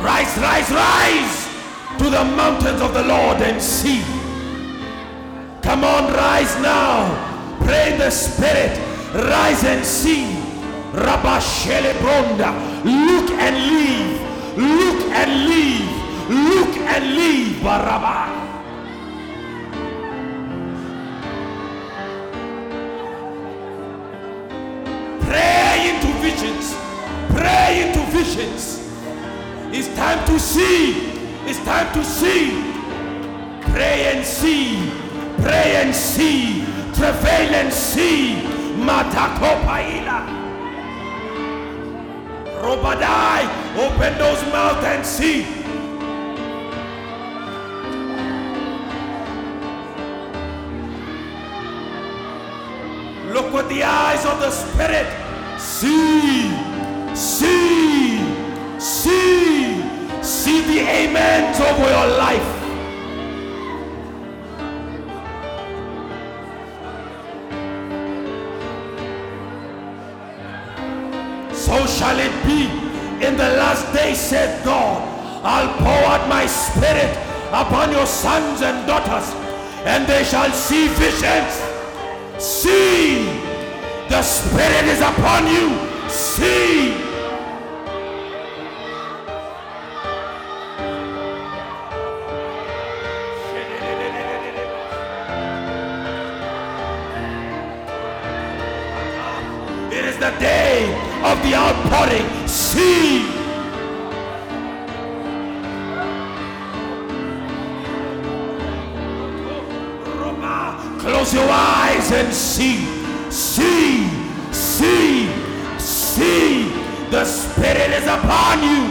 Rise, rise, rise to the mountains of the Lord and see. Come on, rise now. Pray in the spirit. Rise and see. Rabashele Bronda. Look and leave. Look and leave. Look and leave. Baraba. Pray into visions. Pray into visions. It's time to see. It's time to see. Pray and see. Pray and see. Travail and see. Matakopaila. Robadai, open those mouths and see. Look with the eyes of the spirit. See. See. See. See the amens over your life. So shall it be in the last day, said God. I'll pour out my spirit upon your sons and daughters, and they shall see visions. See, the spirit is upon you. See. the day of the outpouring. See. Close your eyes and see. See. See. See. The Spirit is upon you.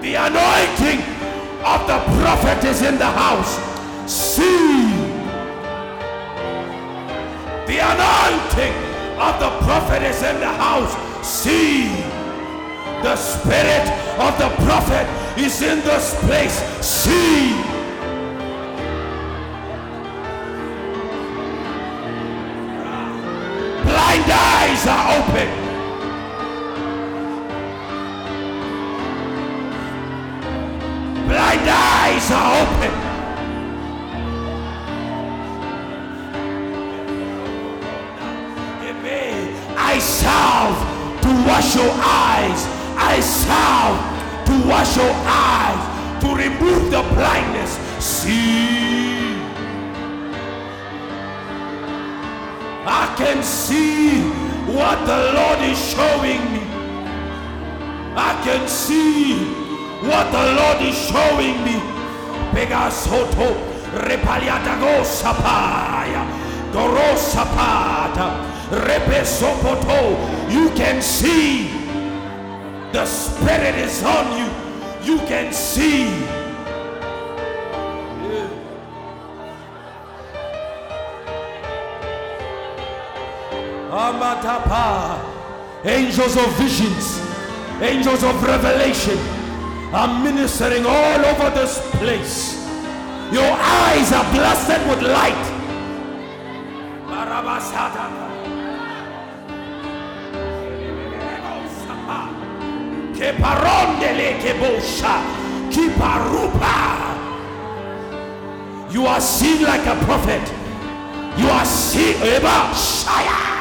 The anointing of the prophet is in the house. See. The anointing of the prophet is in the house. See. The Spirit of the prophet is in this place. See. Blind eyes are open. Blind eyes are open. I shout to wash your eyes. I shout to wash your eyes, to remove the blindness. See. I can see what the Lord is showing me. I can see what the Lord is showing me. Pegasoto repaliatago sapaya doro sapata repesopoto. You can see. The Spirit is on you. You can see. Amatapa. Angels of visions, angels of revelation, I'm ministering all over this place. Your eyes are blasted with light. You are seen like a prophet. You are seen. Eba Shaya.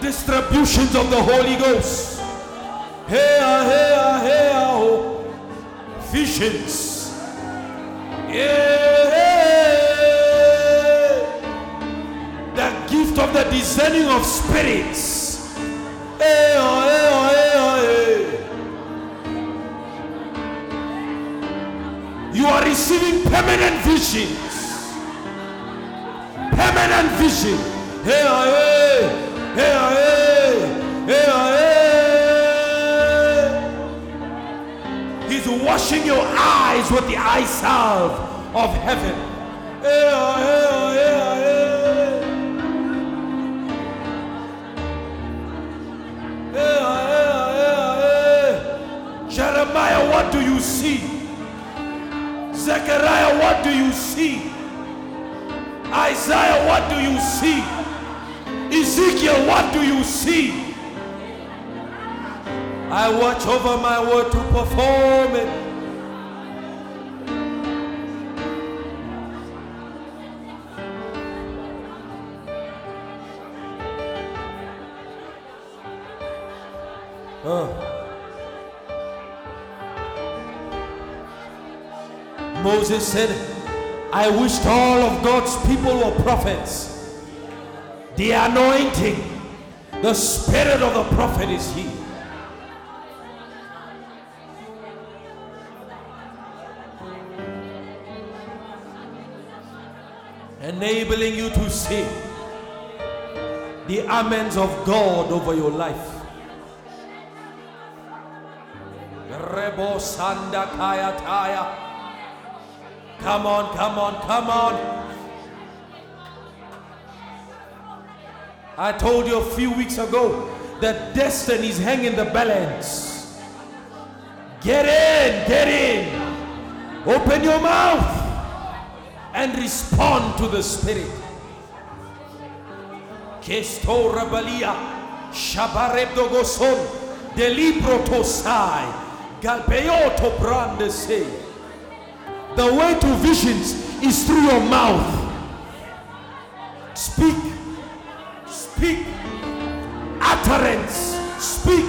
Distributions of the Holy Ghost. Visions. The gift of the discerning of spirits. You are receiving permanent visions. Permanent vision. He's washing your eyes with the eye salve of heaven. Jeremiah, what do you see? Zechariah, what do you see? Isaiah, what do you see? Ezekiel, what do you see? I watch over my word to perform it. Moses said, I wished all of God's people were prophets. The anointing, the spirit of the prophet is here. Enabling you to see the amens of God over your life. Rebo Sanda Kaya Taya. Come on, come on, come on. I told you a few weeks ago that destiny is hanging the balance. Get in, get in. Open your mouth and respond to the Spirit. Kesto Rabalia Shabareb Dogoson The way to visions is through your mouth. Speak. Speak. Utterance. Speak.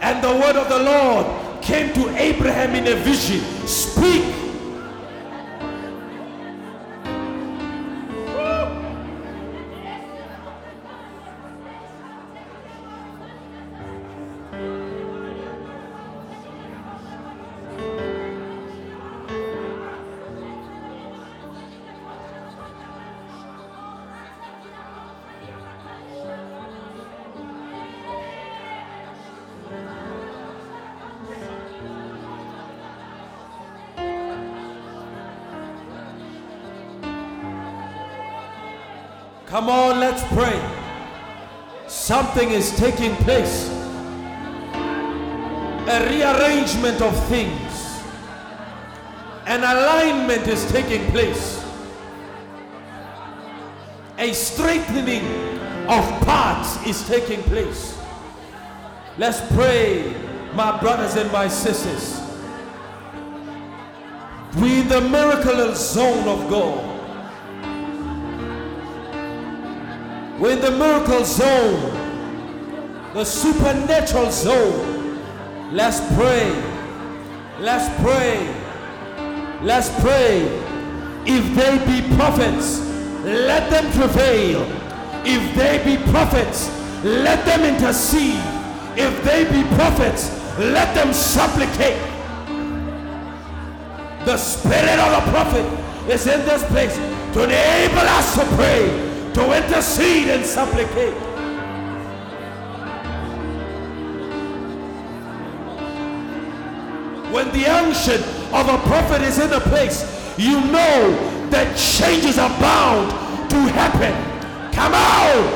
And the word of the Lord came to Abraham in a vision. Speak. Come on, let's pray. Something is taking place. A rearrangement of things. An alignment is taking place. A straightening of parts is taking place. Let's pray, my brothers and my sisters. We're in the miracle zone of God. We're in the miracle zone, the supernatural zone. Let's pray. Let's pray. Let's pray. If they be prophets, let them prevail. If they be prophets, let them intercede. If they be prophets, let them supplicate. The spirit of the prophet is in this place to enable us to pray, to intercede and supplicate. When the unction of a prophet is in a place, you know that changes are bound to happen. Come on!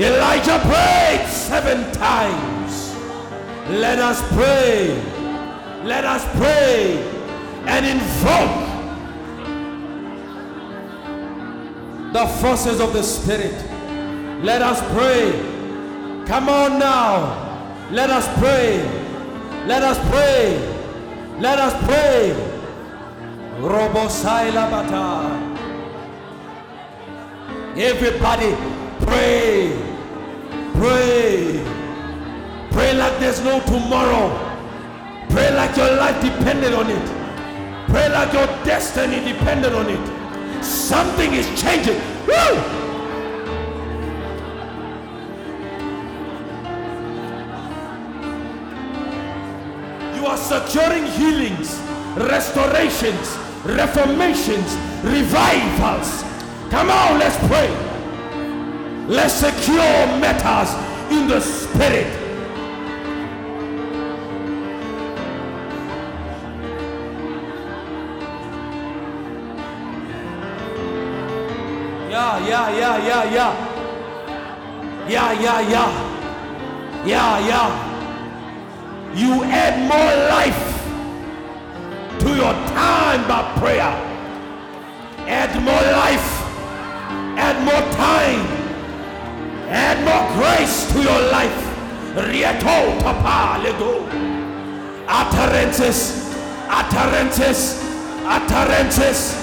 Elijah prayed 7 times. Let us pray. Let us pray and invoke the forces of the Spirit. Let us pray. Come on now. Let us pray. Let us pray. Let us pray. Robosai Labata. Everybody pray. Pray. Pray like there's no tomorrow. Pray like your life depended on it. Pray like your destiny depended on it. Something is changing. Woo! You are securing healings, restorations, reformations, revivals. Come on, let's pray. Let's secure matters in the spirit. You add more life to your time by prayer. Add more life. Add more time. Add more grace to your life. Rieto tapa lego. Utterances. Utterances. Utterances.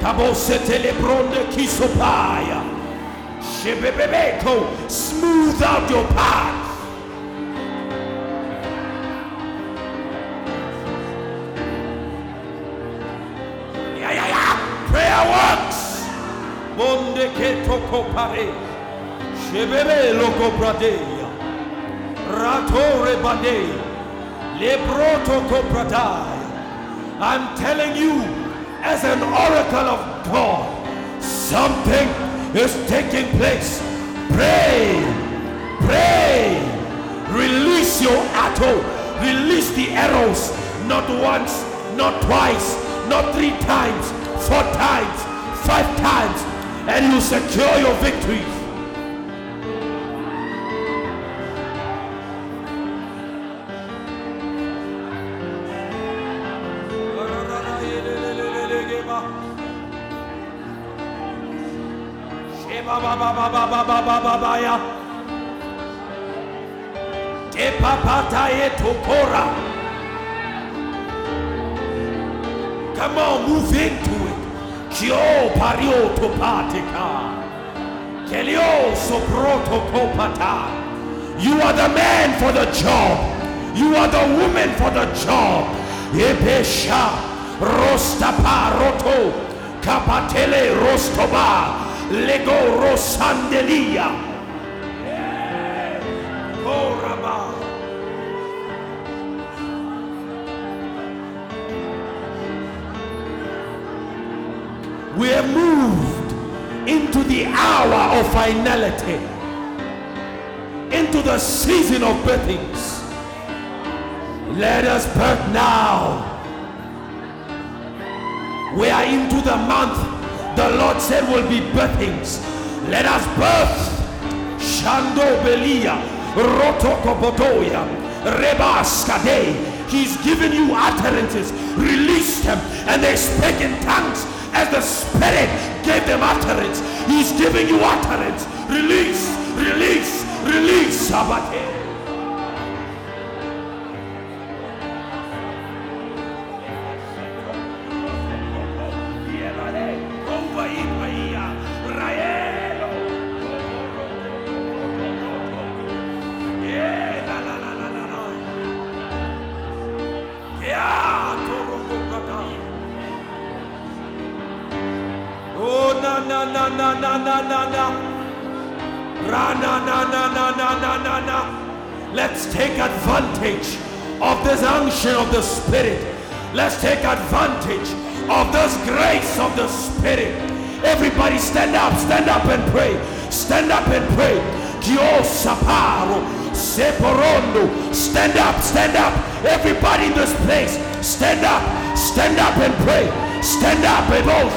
Smooth out your path. Prayer works. I'm telling you, as an oracle of God, something is taking place. Pray, pray, release your arrow, release the arrows, not once, not twice, not 3 times, 4 times, 5 times, and you secure your victories. Come on, move into it. Kyo pario topatika. Kelio soproto kopata. You are the man for the job. You are the woman for the job. Ebesha rostapa roto kapatele rostoba lego rosandelia. We are moved into the hour of finality, into the season of birthings. Let us birth now. We are into the month the Lord said will be birthings. Let us birth. Shando Belia, Roto Kobotoya, Reba Skade. He's given you utterances, release them, and they speak in tongues. As the Spirit gave them utterance, He's giving you utterance. Release, release, release. Sabbath. Let's take advantage of this unction of the Spirit. Let's take advantage of this grace of the Spirit. Everybody stand up and pray. Stand up and pray. Stand up, stand up. Everybody in this place, stand up and pray. Stand up and both.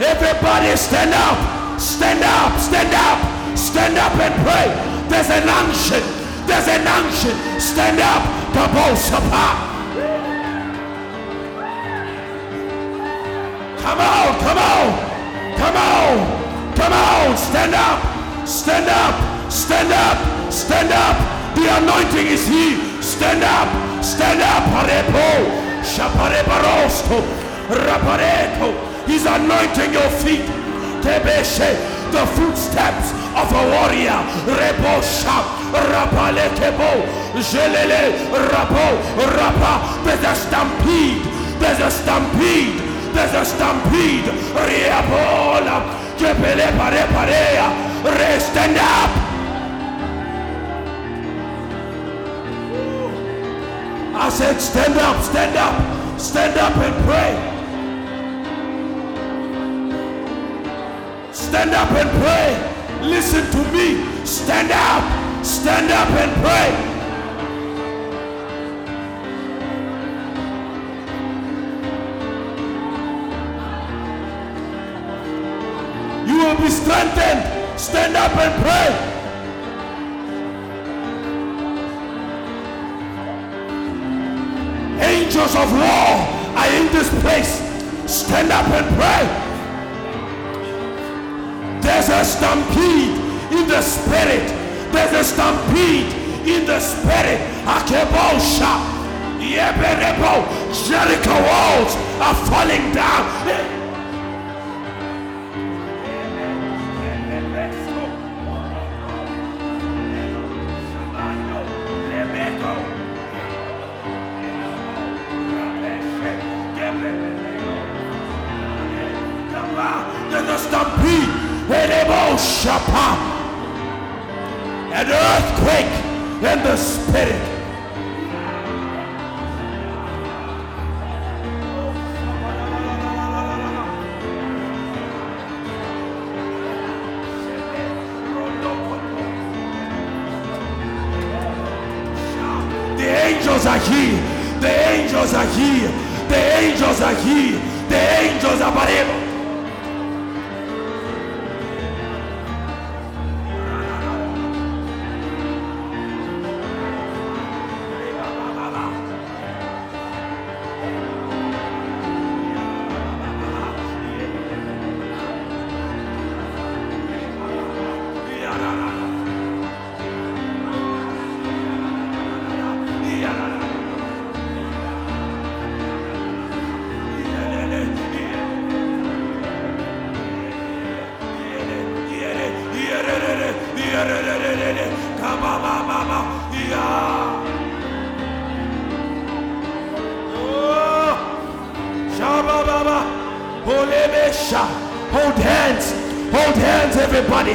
Everybody stand up, stand up, stand up, stand up and pray. There's an unction, there's an unction. Stand up, come on, come on, come on, come on. Stand up, stand up, stand up, stand up. The anointing is here. Stand up, stand up. He's anointing your feet. Tebeshe, the footsteps of a warrior. Rebosha, Rapale Kebo, Jelele, Rabo, Rapa. There's a stampede. There's a stampede. There's a stampede. Riabola, Kepele Pare Parea. Re, stand up. I said, stand up, stand up, stand up and pray. Stand up and pray. Listen to me. Stand up and pray. You will be strengthened. Stand up and pray. Angels of war are in this place. Stand up and pray. There's a stampede in the Spirit. There's a stampede in the Spirit. Akebosha, Yeberebo, Jericho walls are falling down. There's a stampede. An earthquake in the Spirit. The angels are here. The angels are here. The angels are here. The angels are here. Hold hands, everybody.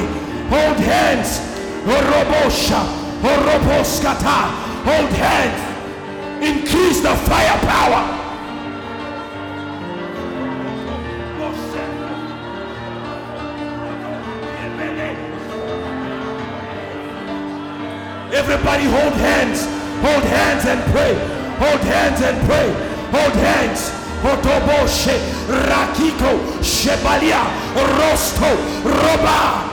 Hold hands. Hold hands. Increase the firepower. Everybody hold hands and pray, hold hands and pray, hold hands. Otoboshe, Rakiko, Shebalia, Rosto, Roba.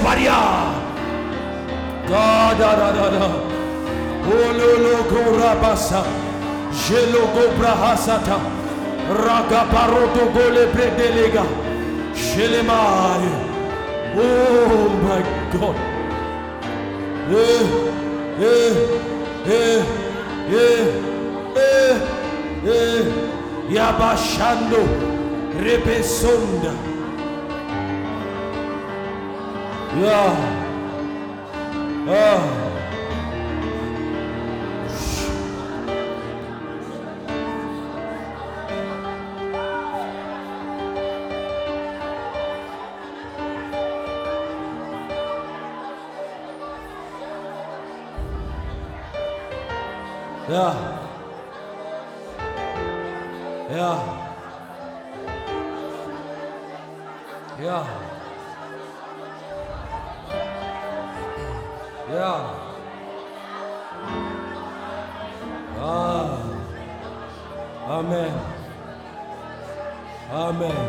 Oh my God. Yabashando Rebesonda. Yeah. Ah. Yeah. Yeah. Yeah. Yeah. Ah. Amen. Amen.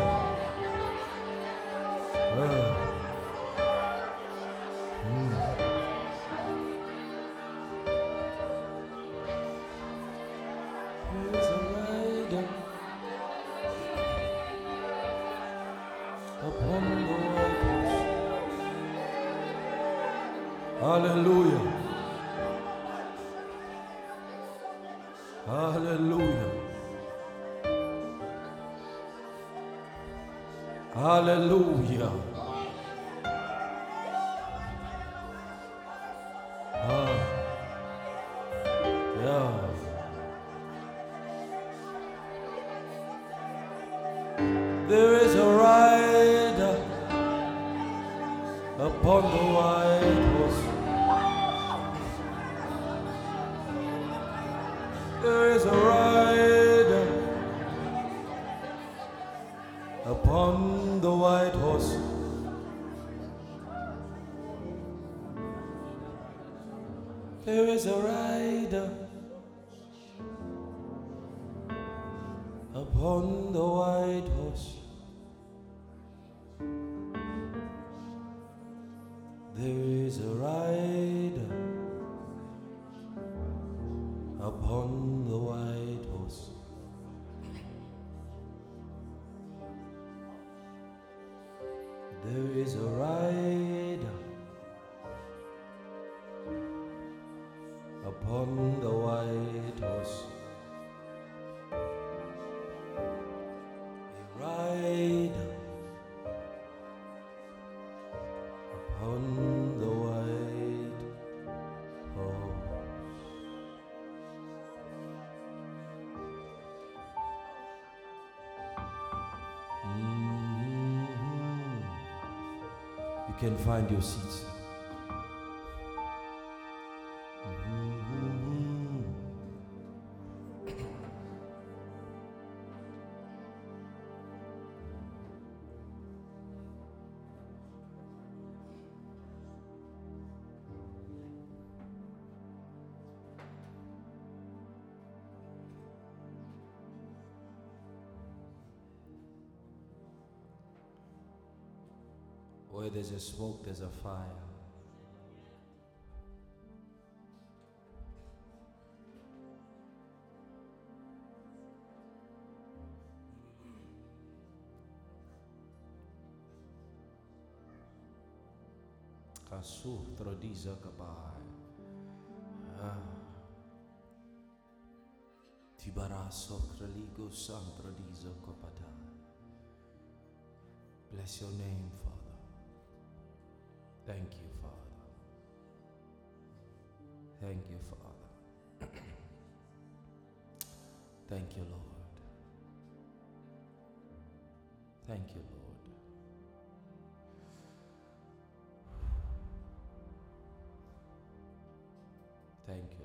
There is a ride on the white horse. You can find your seats. Where there's a smoke, there's a fire. Kasuh terodiza kabai. Tibarasok religo sang terodiza kapadai. Bless your name, Father. Thank you, Father. Thank you, Father. Thank you, Lord. Thank you, Lord. Thank you.